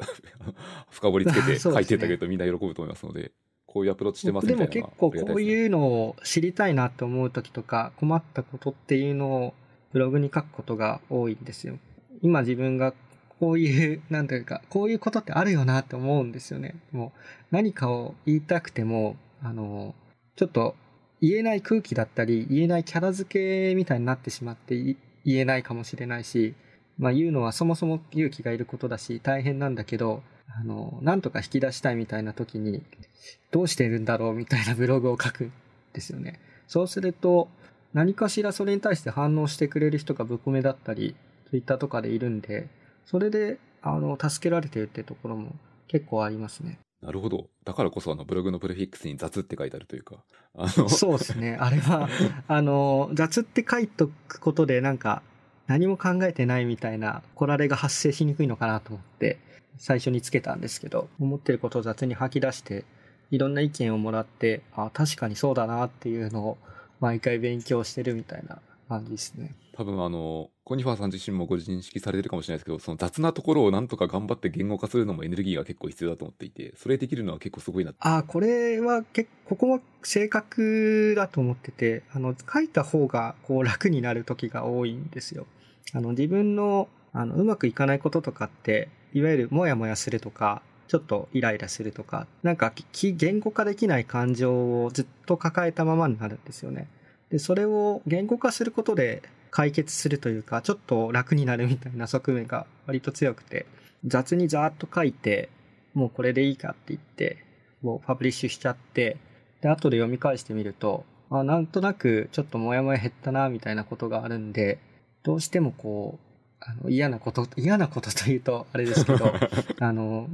深掘りつけて書いていただけるとみんな喜ぶと思いますので、こういうアプローチしてますみたいな。でも結構こういうのを知りたいなと思う時とか困ったことっていうのをブログに書くことが多いんですよ。今自分がこういうなんていうかこういうことってあるよなって思うんですよね。もう何かを言いたくてもあのちょっと言えない空気だったり言えないキャラ付けみたいになってしまって言えないかもしれないし、まあ、言うのはそもそも勇気がいることだし大変なんだけど、あのなんとか引き出したいみたいな時にどうしてるんだろうみたいなブログを書くんですよね。そうすると何かしらそれに対して反応してくれる人がブコメだったりツイッターとかでいるんで、それであの助けられてるってところも結構ありますね。なるほど。だからこそあのブログのプレフィックスに雑って書いてあるというか、あのそうですね。あれはあの雑って書いとくことでなんか何も考えてないみたいなコラレが発生しにくいのかなと思って最初につけたんですけど、思ってることを雑に吐き出していろんな意見をもらって、あ確かにそうだなっていうのを毎回勉強してるみたいな感じですね。多分あのコニファーさん自身もご認識されてるかもしれないですけど、その雑なところをなんとか頑張って言語化するのもエネルギーが結構必要だと思っていて、それできるのは結構すごいな。あこれは結ここは正確だと思ってて、あの書いた方がこう楽になる時が多いんですよ。あの自分の、あのうまくいかないこととかっていわゆるモヤモヤするとかちょっとイライラするとか、なんか言語化できない感情をずっと抱えたままになるんですよね。でそれを言語化することで解決するというかちょっと楽になるみたいな側面が割と強くて、雑にざーっと書いてもうこれでいいかって言ってもうパブリッシュしちゃって、で後で読み返してみるとあなんとなくちょっとモヤモヤ減ったなみたいなことがあるんで、どうしてもこうあの嫌なこと嫌なことというとあれですけどあの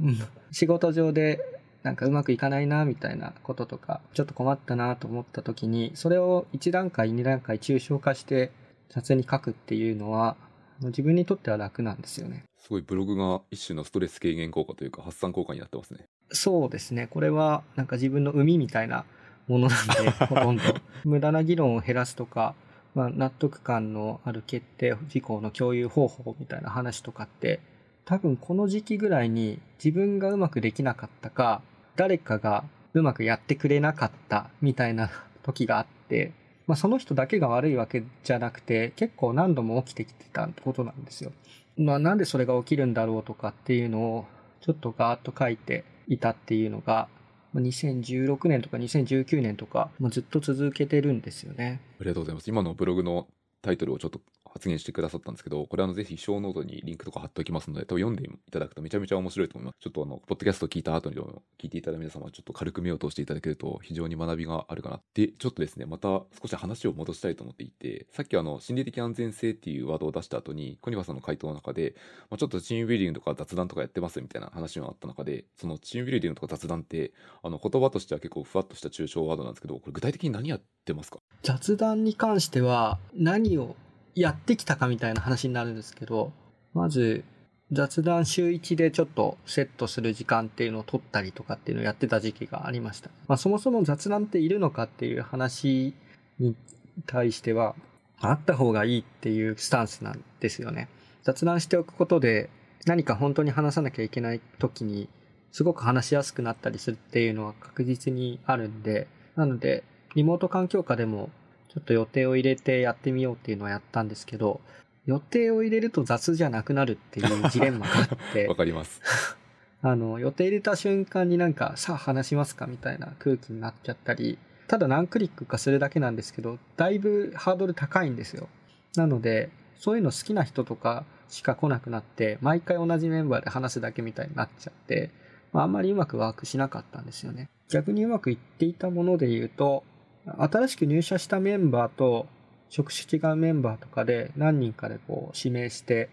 仕事上でなんかうまくいかないなみたいなこととかちょっと困ったなと思った時に、それをいち段階に段階抽象化して雑に書くっていうのは自分にとっては楽なんですよね。すごいブログが一種のストレス軽減効果というか発散効果になってますね。そうですね。これはなんか自分の海みたいなものなんでほとんど無駄な議論を減らすとか、まあ、納得感のある決定事項の共有方法みたいな話とかって多分この時期ぐらいに自分がうまくできなかったか誰かがうまくやってくれなかったみたいな時があって、まあ、その人だけが悪いわけじゃなくて結構何度も起きてきてたことなんですよ。まあ、なんでそれが起きるんだろうとかっていうのをちょっとガーッと書いていたっていうのがにせんじゅうろくねんとかにせんじゅうきゅうねんとか、まあ、ずっと続けてるんですよね。ありがとうございます。今のブログのタイトルをちょっと発言してくださったんですけど、これあのぜひ小ノートにリンクとか貼っておきますので、多分読んでいただくとめちゃめちゃ面白いと思います。ちょっとあのポッドキャスト聞いた後に聞いていただいた皆様はちょっと軽く目を通していただけると非常に学びがあるかな。でちょっとですね、また少し話を戻したいと思っていて、さっきあの心理的安全性っていうワードを出した後に小庭さんの回答の中で、まあ、ちょっとチームビルディングとか雑談とかやってますみたいな話があった中で、そのチームビルディングとか雑談ってあの言葉としては結構ふわっとした抽象ワードなんですけど、これ具体的に何やってますか？雑談に関しては何をやってきたかみたいな話になるんですけど、まず雑談週いちでちょっとセットする時間っていうのを取ったりとかっていうのをやってた時期がありました。まあ、そもそも雑談っているのかっていう話に対してはあった方がいいっていうスタンスなんですよね。雑談しておくことで何か本当に話さなきゃいけない時にすごく話しやすくなったりするっていうのは確実にあるんで、なのでリモート環境下でもちょっと予定を入れてやってみようっていうのはやったんですけど、予定を入れると雑じゃなくなるっていうジレンマがあってわかりますあの予定入れた瞬間になんかさあ話しますかみたいな空気になっちゃったり、ただ何クリックかするだけなんですけどだいぶハードル高いんですよ。なのでそういうの好きな人とかしか来なくなって、毎回同じメンバーで話すだけみたいになっちゃって、まあ、あんまりうまくワークしなかったんですよね。逆にうまくいっていたもので言うと、新しく入社したメンバーと職種違うメンバーとかで何人かでこう指名して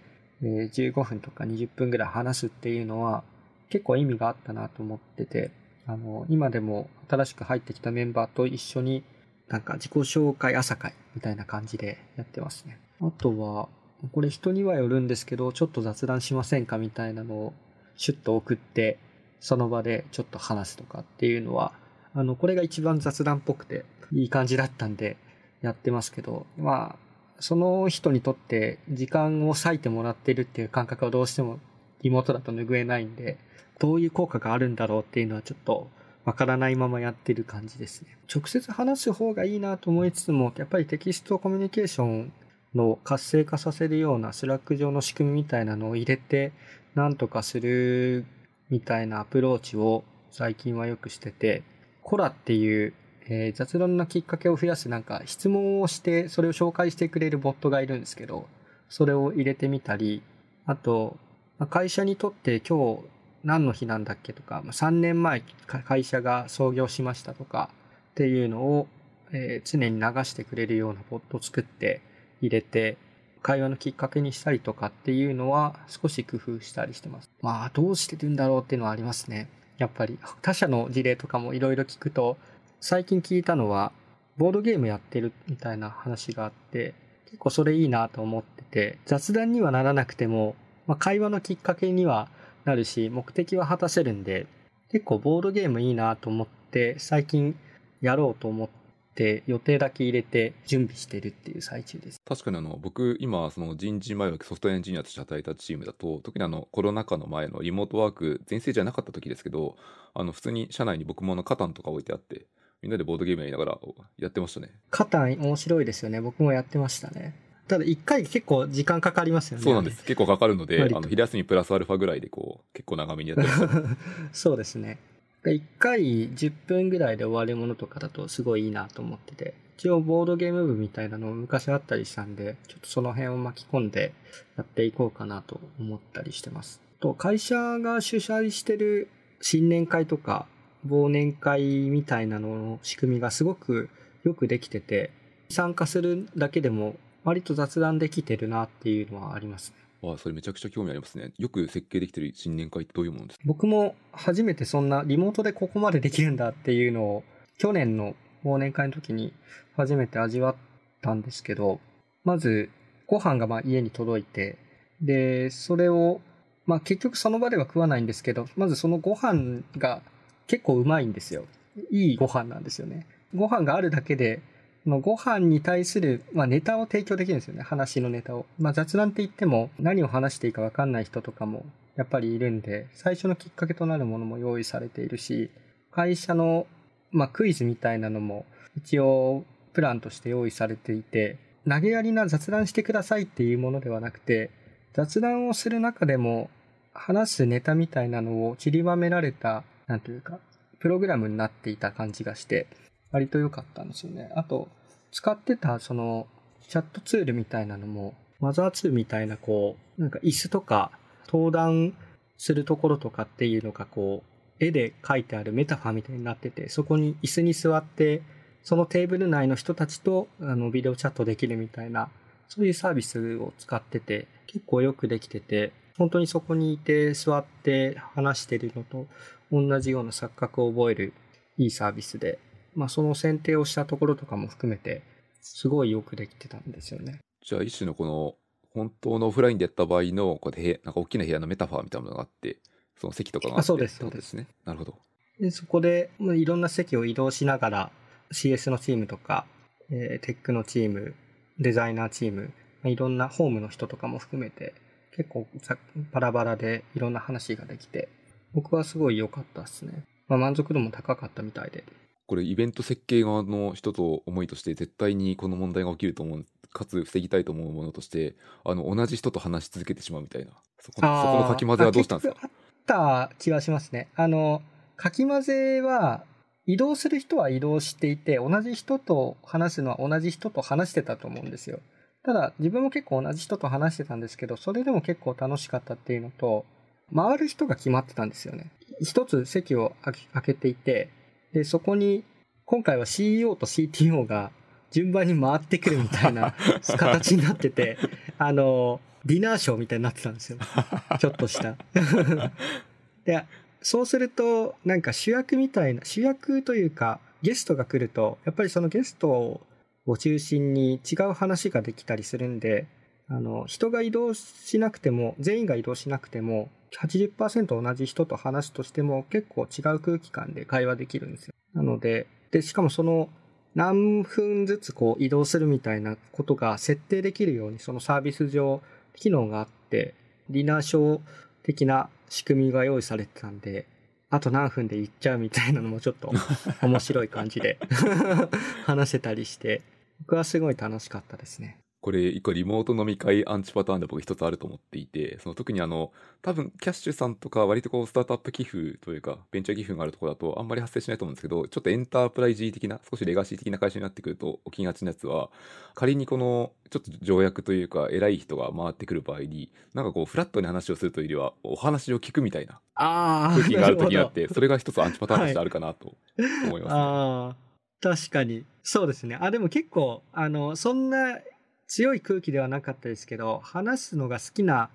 じゅうごふんとかにじゅっぷんぐらい話すっていうのは結構意味があったなと思ってて、あの今でも新しく入ってきたメンバーと一緒になんか自己紹介朝会みたいな感じでやってますね。あとはこれ人にはよるんですけど、ちょっと雑談しませんかみたいなのをシュッと送ってその場でちょっと話すとかっていうのは、あのこれが一番雑談っぽくていい感じだったんでやってますけど、まあその人にとって時間を割いてもらってるっていう感覚はどうしてもリモートだと拭えないんで、どういう効果があるんだろうっていうのはちょっとわからないままやってる感じですね。直接話す方がいいなと思いつつも、やっぱりテキストコミュニケーションの活性化させるようなスラック上の仕組みみたいなのを入れてなんとかするみたいなアプローチを最近はよくしてて、コラっていうえー、雑談のきっかけを増やすなんか質問をしてそれを紹介してくれるボットがいるんですけど、それを入れてみたり、あと会社にとって今日何の日なんだっけとか、さんねんまえ会社が創業しましたとかっていうのをえ常に流してくれるようなボットを作って入れて会話のきっかけにしたりとかっていうのは少し工夫したりしてます。まあどうしてるんだろうっていうのはありますね。やっぱり他社の事例とかもいろいろ聞くと、最近聞いたのはボードゲームやってるみたいな話があって、結構それいいなと思ってて、雑談にはならなくても、まあ、会話のきっかけにはなるし目的は果たせるんで、結構ボードゲームいいなと思って最近やろうと思ってで予定だけ入れて準備してるっていう最中です。確かにあの僕今その人事前枠ソフトエンジニアとして働いたチームだと、特にあのコロナ禍の前のリモートワーク全盛じゃなかった時ですけど、あの普通に社内に僕もあのカタンとか置いてあってみんなでボードゲームやりながらやってましたね。カタン面白いですよね。僕もやってましたね。ただいっかい結構時間かかりますよね。そうなんです。結構かかるのであの昼休みプラスアルファぐらいでこう結構長めにやってましたそうですね。いっかいじゅっぷんぐらいで終わるものとかだとすごいいいなと思ってて、一応ボードゲーム部みたいなのも昔あったりしたんで、ちょっとその辺を巻き込んでやっていこうかなと思ったりしてます。と会社が主催してる新年会とか忘年会みたいなのの仕組みがすごくよくできてて、参加するだけでも割と雑談できてるなっていうのはありますね。ああ、それめちゃくちゃ興味ありますね。よく設計できてる新年会ってどういうものですか？僕も初めてそんなリモートでここまでできるんだっていうのを去年の忘年会の時に初めて味わったんですけど、まずご飯がまあ家に届いて、でそれをまあ結局その場では食わないんですけど、まずそのご飯が結構うまいんですよ。いいご飯なんですよね。ご飯があるだけでご飯に対する、まあ、ネタを提供できるんですよね。話のネタを、まあ、雑談って言っても何を話していいか分かんない人とかもやっぱりいるんで、最初のきっかけとなるものも用意されているし、会社の、まあ、クイズみたいなのも一応プランとして用意されていて、投げやりな雑談してくださいっていうものではなくて、雑談をする中でも話すネタみたいなのを散りばめられた、なんというかプログラムになっていた感じがして割と良かったんですよね。あと使ってたそのチャットツールみたいなのもマザーツーみたいなこうなんか椅子とか登壇するところとかっていうのがこう絵で描いてあるメタファーみたいになってて、そこに椅子に座ってそのテーブル内の人たちとあのビデオチャットできるみたいな、そういうサービスを使ってて結構よくできてて、本当にそこにいて座って話してるのと同じような錯覚を覚えるいいサービスで、まあ、その選定をしたところとかも含めてすごいよくできてたんですよね。じゃあ一種のこの本当のオフラインでやった場合のこうやってなんか大きな部屋のメタファーみたいなものがあって、その席とかがあって、あ、そうですそうですね。なるほど。でそこで、まあ、いろんな席を移動しながら シーエス のチームとか、えー、テックのチーム、デザイナーチーム、まあ、いろんなホームの人とかも含めて結構バラバラでいろんな話ができて、僕はすごい良かったですね。まあ、満足度も高かったみたいで。これイベント設計側の人と思いとして絶対にこの問題が起きると思う、かつ防ぎたいと思うものとして、あの同じ人と話し続けてしまうみたいな、そこの、そこのかき混ぜはどうしたんですか？あった気はしますね。あのかき混ぜは移動する人は移動していて、同じ人と話すのは同じ人と話してたと思うんですよ。ただ自分も結構同じ人と話してたんですけど、それでも結構楽しかったっていうのと、回る人が決まってたんですよね。一つ席を開けていて、でそこに今回は シーイーオー と シーティーオー が順番に回ってくるみたいな形になっててあのディナーショーみたいになってたんですよ、ちょっとしたでそうするとなんか主役みたいな、主役というかゲストが来るとやっぱりそのゲストを中心に違う話ができたりするんで、あの人が移動しなくても、全員が移動しなくても はちじゅっパーセント 同じ人と話すとしても結構違う空気感で会話できるんですよ。なので、でしかもその何分ずつこう移動するみたいなことが設定できるようにそのサービス上機能があって、ディナーショー的な仕組みが用意されてたんで、あと何分で行っちゃうみたいなのもちょっと面白い感じで話せたりして、僕はすごい楽しかったですね。これ一個リモート飲み会アンチパターンで僕一つあると思っていて、その特にあの多分キャッシュさんとか割とこうスタートアップ寄付というかベンチャー寄付があるところだとあんまり発生しないと思うんですけど、ちょっとエンタープライジー的な少しレガシー的な会社になってくると起きがちなやつは、仮にこのちょっと条約というか偉い人が回ってくる場合になんかこうフラットに話をするというよりはお話を聞くみたいな空気がある時があって、それが一つアンチパターンとしてあるかなと思いますね、はい、あ確かにそうですね。あでも結構あのそんな強い空気ではなかったですけど、話すのが好きな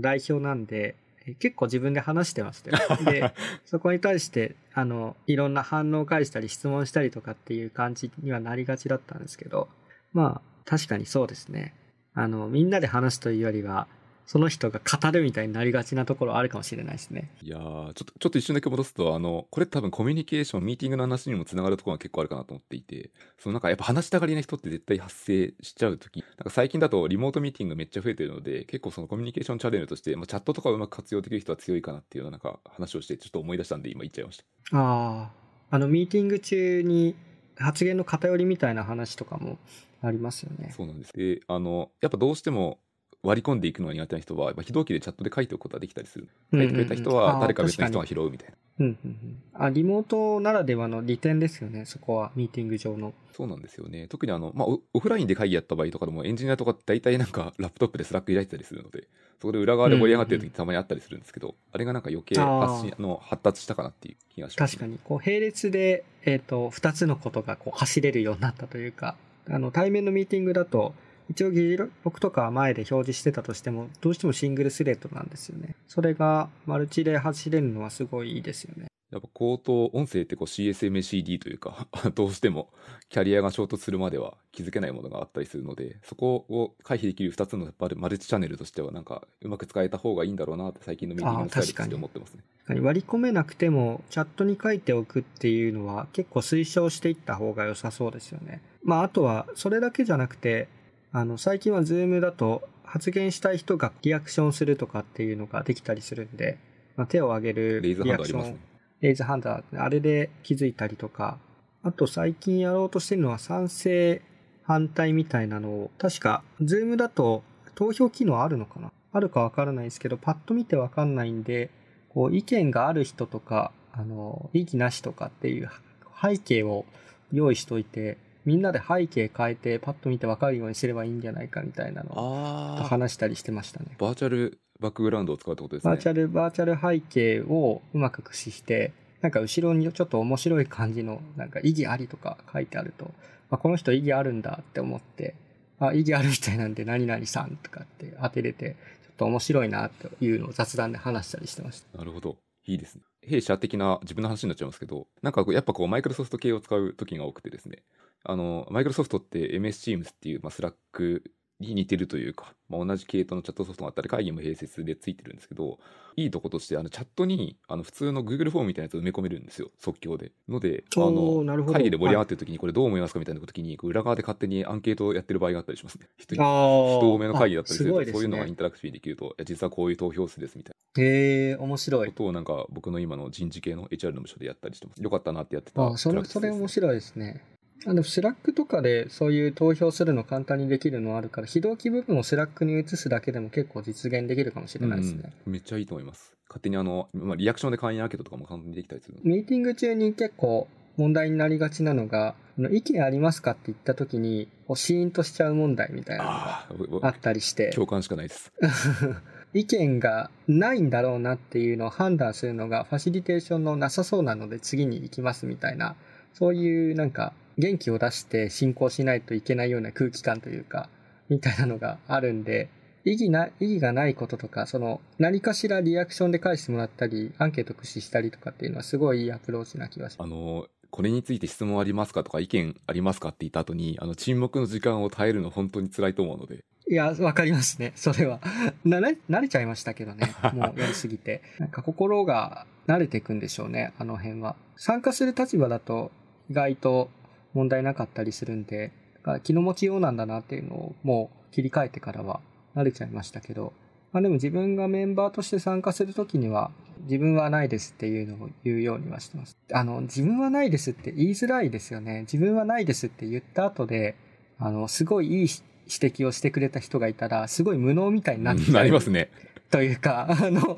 代表なんで結構自分で話してましたよでそこに対してあのいろんな反応を返したり質問したりとかっていう感じにはなりがちだったんですけど、まあ確かにそうですね、あのみんなで話すというよりはその人が語るみたいになりがちなところあるかもしれないですね。いやーちょっと、ちょっと一瞬だけ戻すと、あのこれ多分コミュニケーションミーティングの話にもつながるところが結構あるかなと思っていて、そのなんかやっぱ話したがりな人って絶対発生しちゃうとき、なんか最近だとリモートミーティングめっちゃ増えてるので、結構そのコミュニケーションチャレンジとして、まあ、チャットとかをうまく活用できる人は強いかなっていうような、なんか話をしてちょっと思い出したんで今言っちゃいました。ああ、あのミーティング中に発言の偏りみたいな話とかもありますよね。そうなんです。で、あのやっぱどうしても割り込んでいくのが苦手な人は非同期でチャットで書いておくことができたりする、書いてくれた人は誰か別の人が拾うみたいな、うんうんうん、あリモートならではの利点ですよね、そこはミーティング上の。そうなんですよね。特にあの、まあ、オフラインで会議やった場合とかでもエンジニアとか大体なんかラップトップでスラック開いてたりするので、そこで裏側で盛り上がってる時たまにあったりするんですけど、うんうん、あれがなんか余計発信の発達したかなっていう気がします、ね、確かにこう並列で、えー、とふたつのことがこう走れるようになったというか、あの対面のミーティングだと一応議事録とかは前で表示してたとしてもどうしてもシングルスレートなんですよね。それがマルチで走れるのはすごいいいですよね。やっぱ口頭音声ってこう シーエスエムシーディー というかどうしてもキャリアが衝突するまでは気づけないものがあったりするので、そこを回避できるふたつのマルチチャンネルとしてはなんかうまく使えた方がいいんだろうなって最近のミーティングのスタイルとして思ってますね。割り込めなくてもチャットに書いておくっていうのは結構推奨していった方が良さそうですよね。まああとはそれだけじゃなくて、あの最近は Zoom だと発言したい人がリアクションするとかっていうのができたりするんで、まあ、手を挙げるリアクション、レイズハンドありますね。あれで気づいたりとか、あと最近やろうとしてるのは賛成反対みたいなのを、確か Zoom だと投票機能あるのかな、あるか分からないですけどパッと見て分かんないんで、こう意見がある人とかあの意義なしとかっていう背景を用意しといてみんなで背景変えてパッと見て分かるようにすればいいんじゃないかみたいなのを話したりしてましたね。バーチャルバックグラウンドを使うってことですね。バーチャル、バーチャル背景をうまく駆使して、なんか後ろにちょっと面白い感じのなんか意義ありとか書いてあると、まあ、この人意義あるんだって思って、あ、意義あるみたいなんで何々さんとかって当てれてちょっと面白いなっていうのを雑談で話したりしてました。なるほど、いいですね。弊社的な自分の話になっちゃいますけど、なんかやっぱこうマイクロソフト系を使う時が多くてですね、あのマイクロソフトって エムエス ティー イーエムエス っていう、まあ、スラックに似てるというか、まあ、同じ系統のチャットソフトがあったり会議も併設でついてるんですけど、いいとことしてあのチャットにあの普通の Google フォームみたいなやつを埋め込めるんですよ、即興で。のであの会議で盛り上がってる時にこれどう思いますかみたいな時に、裏側で勝手にアンケートをやってる場合があったりしますね。人多めの会議だったりすると、すごいですね、そういうのがインタラクティブにできると、いや実はこういう投票数ですみたいな。へー、面白いことをなんか僕の今の人事系の エイチアール の部署でやったりしてます。よかったなってやってた。あ、それ、それ面白いですね。あのスラックとかでそういう投票するの簡単にできるのあるから、非同期部分をスラックに移すだけでも結構実現できるかもしれないですね、うん、めっちゃいいと思います。勝手にあの、まあ、リアクションで会員アーケードとかも簡単にできたりする。ミーティング中に結構問題になりがちなのが、意見ありますかって言った時にシーンとしちゃう問題みたいなのがあったりして、共感しかないです意見がないんだろうなっていうのを判断するのがファシリテーションのなさそうなので次に行きますみたいな、そういうなんか元気を出して進行しないといけないような空気感というかみたいなのがあるんで、意義な、意義がないこととか、その何かしらリアクションで返してもらったりアンケート駆使したりとかっていうのはすごいいいアプローチな気がします。あのこれについて質問ありますかとか意見ありますかって言った後にあの沈黙の時間を耐えるの本当に辛いと思うので。いや、わかりますね、それは慣れ、慣れちゃいましたけどね、もうやりすぎてなんか心が慣れていくんでしょうね。あの辺は参加する立場だと意外と問題なかったりするんで、だから気の持ちようなんだなっていうのをもう切り替えてからは慣れちゃいましたけど、まあ、でも自分がメンバーとして参加するときには自分はないですっていうのを言うようにはしてます。あの自分はないですって言いづらいですよね。自分はないですって言った後であのすごいいい指摘をしてくれた人がいたらすごい無能みたいになっちゃうなりますねというか、あの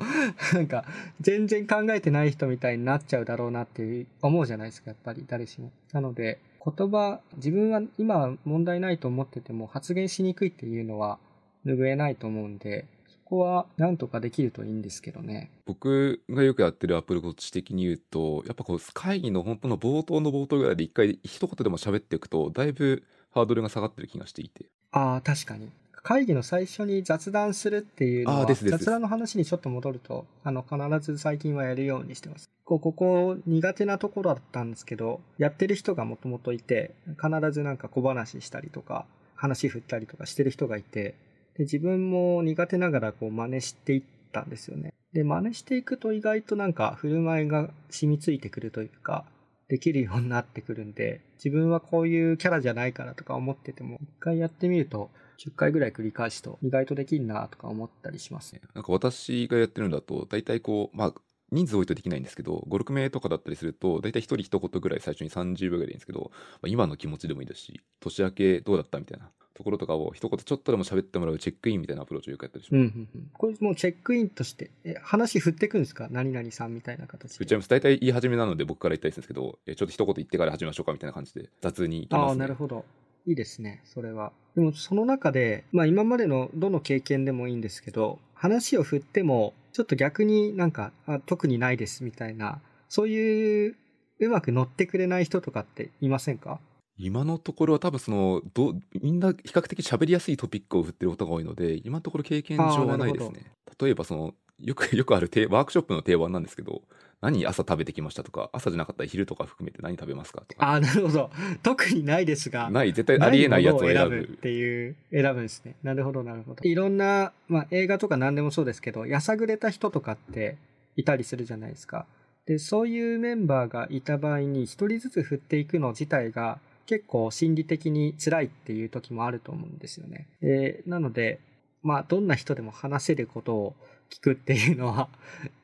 なんか全然考えてない人みたいになっちゃうだろうなっていう思うじゃないですか、やっぱり誰しも。なので言葉、自分は今は問題ないと思ってても発言しにくいっていうのは拭えないと思うんで、そこはなんとかできるといいんですけどね。僕がよくやってるアプローチ的に言うと、やっぱこう会議の本当の冒頭の冒頭ぐらいで一回一言でも喋っていくとだいぶハードルが下がってる気がしていて。ああ、確かに会議の最初に雑談するっていうのは、ですですです、雑談の話にちょっと戻ると、あの必ず最近はやるようにしてます。こうここ苦手なところだったんですけど、やってる人がもともといて、必ずなんか小話したりとか話振ったりとかしてる人がいて、で自分も苦手ながらこう真似していったんですよね。で真似していくと意外となんか振る舞いが染みついてくるというか、できるようになってくるんで、自分はこういうキャラじゃないからとか思ってても一回やってみるとじゅっかいぐらい繰り返すと意外とできるなとか思ったりしますね。なんか私がやってるのだと大体こう、まあ、人数多いとできないんですけど ご,ろく 名とかだったりすると大体一人一言ぐらい最初にさんじゅうびょうぐらいでいいんですけど、まあ、今の気持ちでもいいですし、年明けどうだったみたいなところとかを一言ちょっとでも喋ってもらうチェックインみたいなアプローチをよくやったりします、うんうんうん、これもうチェックインとしてえ話振っていくんですか、何々さんみたいな形で。大体言い始めなので僕から言ったりするんですけど、えちょっと一言言ってから始めましょうかみたいな感じで雑にいきますね。あ、なるほど、いいですね、それは。でもその中で、まあ、今までのどの経験でもいいんですけど、話を振ってもちょっと逆になんかあ特にないですみたいな、そういううまく乗ってくれない人とかっていませんか？今のところは多分そのどみんな比較的喋りやすいトピックを振ってることが多いので、今のところ経験上はないですね。例えばそのよくよくあるワークショップの定番なんですけど、何朝食べてきましたとか、朝じゃなかったら昼とか含めて何食べますかとか。ああ、なるほど、特にないですがない絶対ありえないやつを選ぶっていう選ぶんですね。なるほどなるほど。いろんな、まあ、映画とか何でもそうですけど、やさぐれた人とかっていたりするじゃないですか。でそういうメンバーがいた場合に一人ずつ振っていくの自体が結構心理的に辛いっていう時もあると思うんですよね。でなのでまあどんな人でも話せることを聞くっていうのは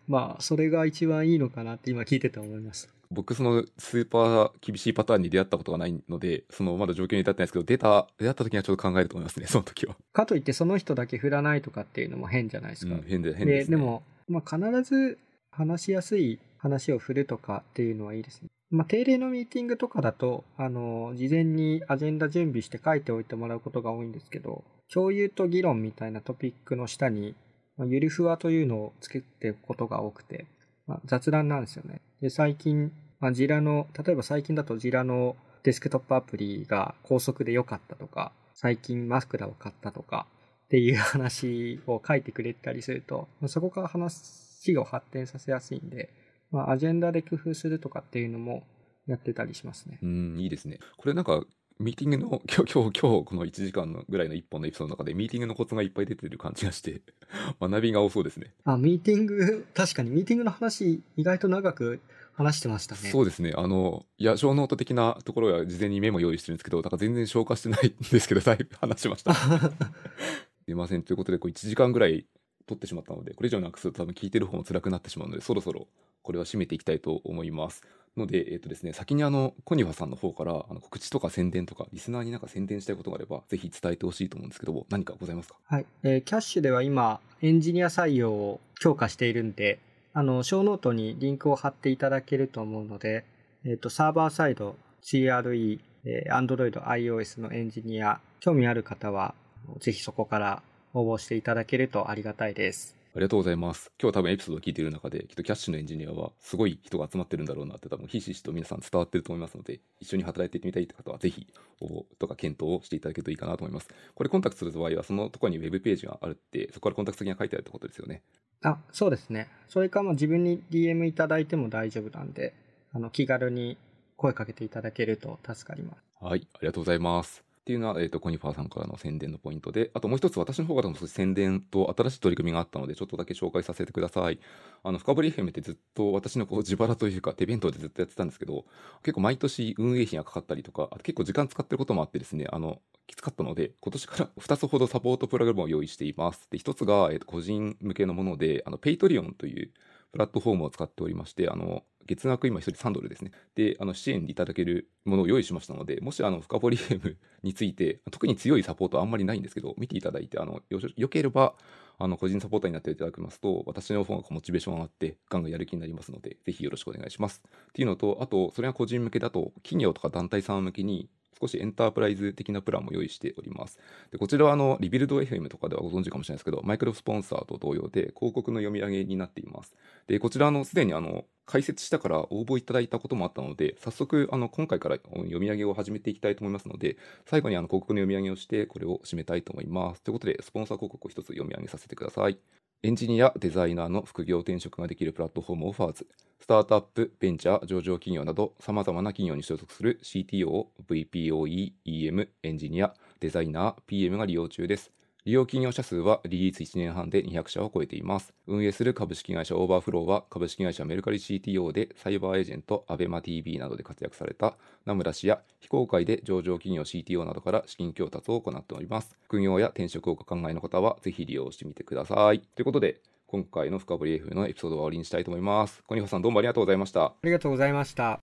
まあそれが一番いいのかなって今聞いてて思いました。僕そのスーパー厳しいパターンに出会ったことがないので、そのまだ状況に至ってないですけど、出た出会った時にはちょっと考えると思いますね、その時は。かといってその人だけ振らないとかっていうのも変じゃないですか、うん、変で、変ですね。で、でも、まあ、必ず話しやすい話を振るとかっていうのはいいですね。まあ、定例のミーティングとかだと、あの、事前にアジェンダ準備して書いておいてもらうことが多いんですけど、共有と議論みたいなトピックの下に、まあ、ゆるふわというのをつけていくことが多くて、まあ、雑談なんですよね。で、最近、まあ、ジラの、例えば最近だとジラのデスクトップアプリが高速で良かったとか、最近枕を買ったとかっていう話を書いてくれたりすると、まあ、そこから話を発展させやすいんで、まあ、アジェンダで工夫するとかっていうのもやってたりしますね。うん、いいですね。これなんかミーティングの今日今日今日このいちじかんぐらいのいっぽんのエピソードの中でミーティングのコツがいっぱい出てる感じがして学びが多そうですね。あ、ミーティング、確かにミーティングの話意外と長く話してましたね。そうですね。あの、いや、小ノート的なところは事前にメモ用意してるんですけど、なんか全然消化してないんですけど、だいぶ話しました。すいませんということでこういちじかんぐらい取ってしまったので、これ以上なくすると多分聞いてる方も辛くなってしまうので、そろそろこれは締めていきたいと思いますので、えーとですね、先にあのコニファさんの方からあの告知とか宣伝とかリスナーになんか宣伝したいことがあればぜひ伝えてほしいと思うんですけども、何かございますか？はい、えー、キャッシュでは今エンジニア採用を強化しているんで、あのショーノートにリンクを貼っていただけると思うので、えーと、サーバーサイド シーアールイー、えー、Android、iOS のエンジニア興味ある方はぜひそこから応募していただけるとありがたいです。ありがとうございます。今日は多分エピソードを聞いている中できっとキャッシュのエンジニアはすごい人が集まってるんだろうなって多分ひしひしと皆さん伝わってると思いますので、一緒に働いてみたいって方はぜひ応募とか検討をしていただけるといいかなと思います。これコンタクトする場合はそのところにウェブページがあるって、そこからコンタクト先が書いてあるってことですよね。あ、そうですね。それかも自分に ディーエム いただいても大丈夫なんで、あの気軽に声かけていただけると助かります。はい、ありがとうございますっていうのは、えー、とコニファーさんからの宣伝のポイントで、あともう一つ私の方からも宣伝と新しい取り組みがあったのでちょっとだけ紹介させてください。あの深掘り エフエム ってずっと私のこう自腹というか手弁当でずっとやってたんですけど、結構毎年運営費がかかったりとか、あと結構時間使ってることもあってですね、あのきつかったので今年からふたつほどサポートプログラムを用意しています。でひとつが、えー、と個人向けのもので、あの Patreon というプラットフォームを使っておりまして、あの月額今一人さんドルですね。で、あの支援いただけるものを用意しましたので、もしあの深掘り エフエム について特に強いサポートはあんまりないんですけど見ていただいて、あのよければあの個人サポーターになっていただきますと私の方がモチベーションが上がってガンガンやる気になりますので、ぜひよろしくお願いしますっていうのと、あとそれが個人向けだと企業とか団体さん向けに少しエンタープライズ的なプランも用意しております。でこちらはあの Rebuild エフエム とかではご存知かもしれないですけど、マイクロスポンサーと同様で広告の読み上げになっています。でこちらのすでにあの解説したから応募いただいたこともあったので、早速あの今回から読み上げを始めていきたいと思いますので、最後にあの広告の読み上げをしてこれを締めたいと思います。ということでスポンサー広告を一つ読み上げさせてください。エンジニア、デザイナーの副業転職ができるプラットフォームオファーズ、スタートアップ、ベンチャー、上場企業など様々な企業に所属する シーティーオー、ブイピーオーイー、イーエム、エンジニア、デザイナー、ピーエム が利用中です。利用企業者数はリリースいちねんはんでにひゃくしゃを超えています。運営する株式会社オーバーフローは株式会社メルカリ シーティーオー でサイバーエージェント、アベマ ティーブイ などで活躍された名村氏や、非公開で上場企業 シーティーオー などから資金調達を行っております。副業や転職をお考えの方はぜひ利用してみてください。ということで、今回の深掘り エフエム のエピソードは終わりにしたいと思います。小西さん、どうもありがとうございました。ありがとうございました。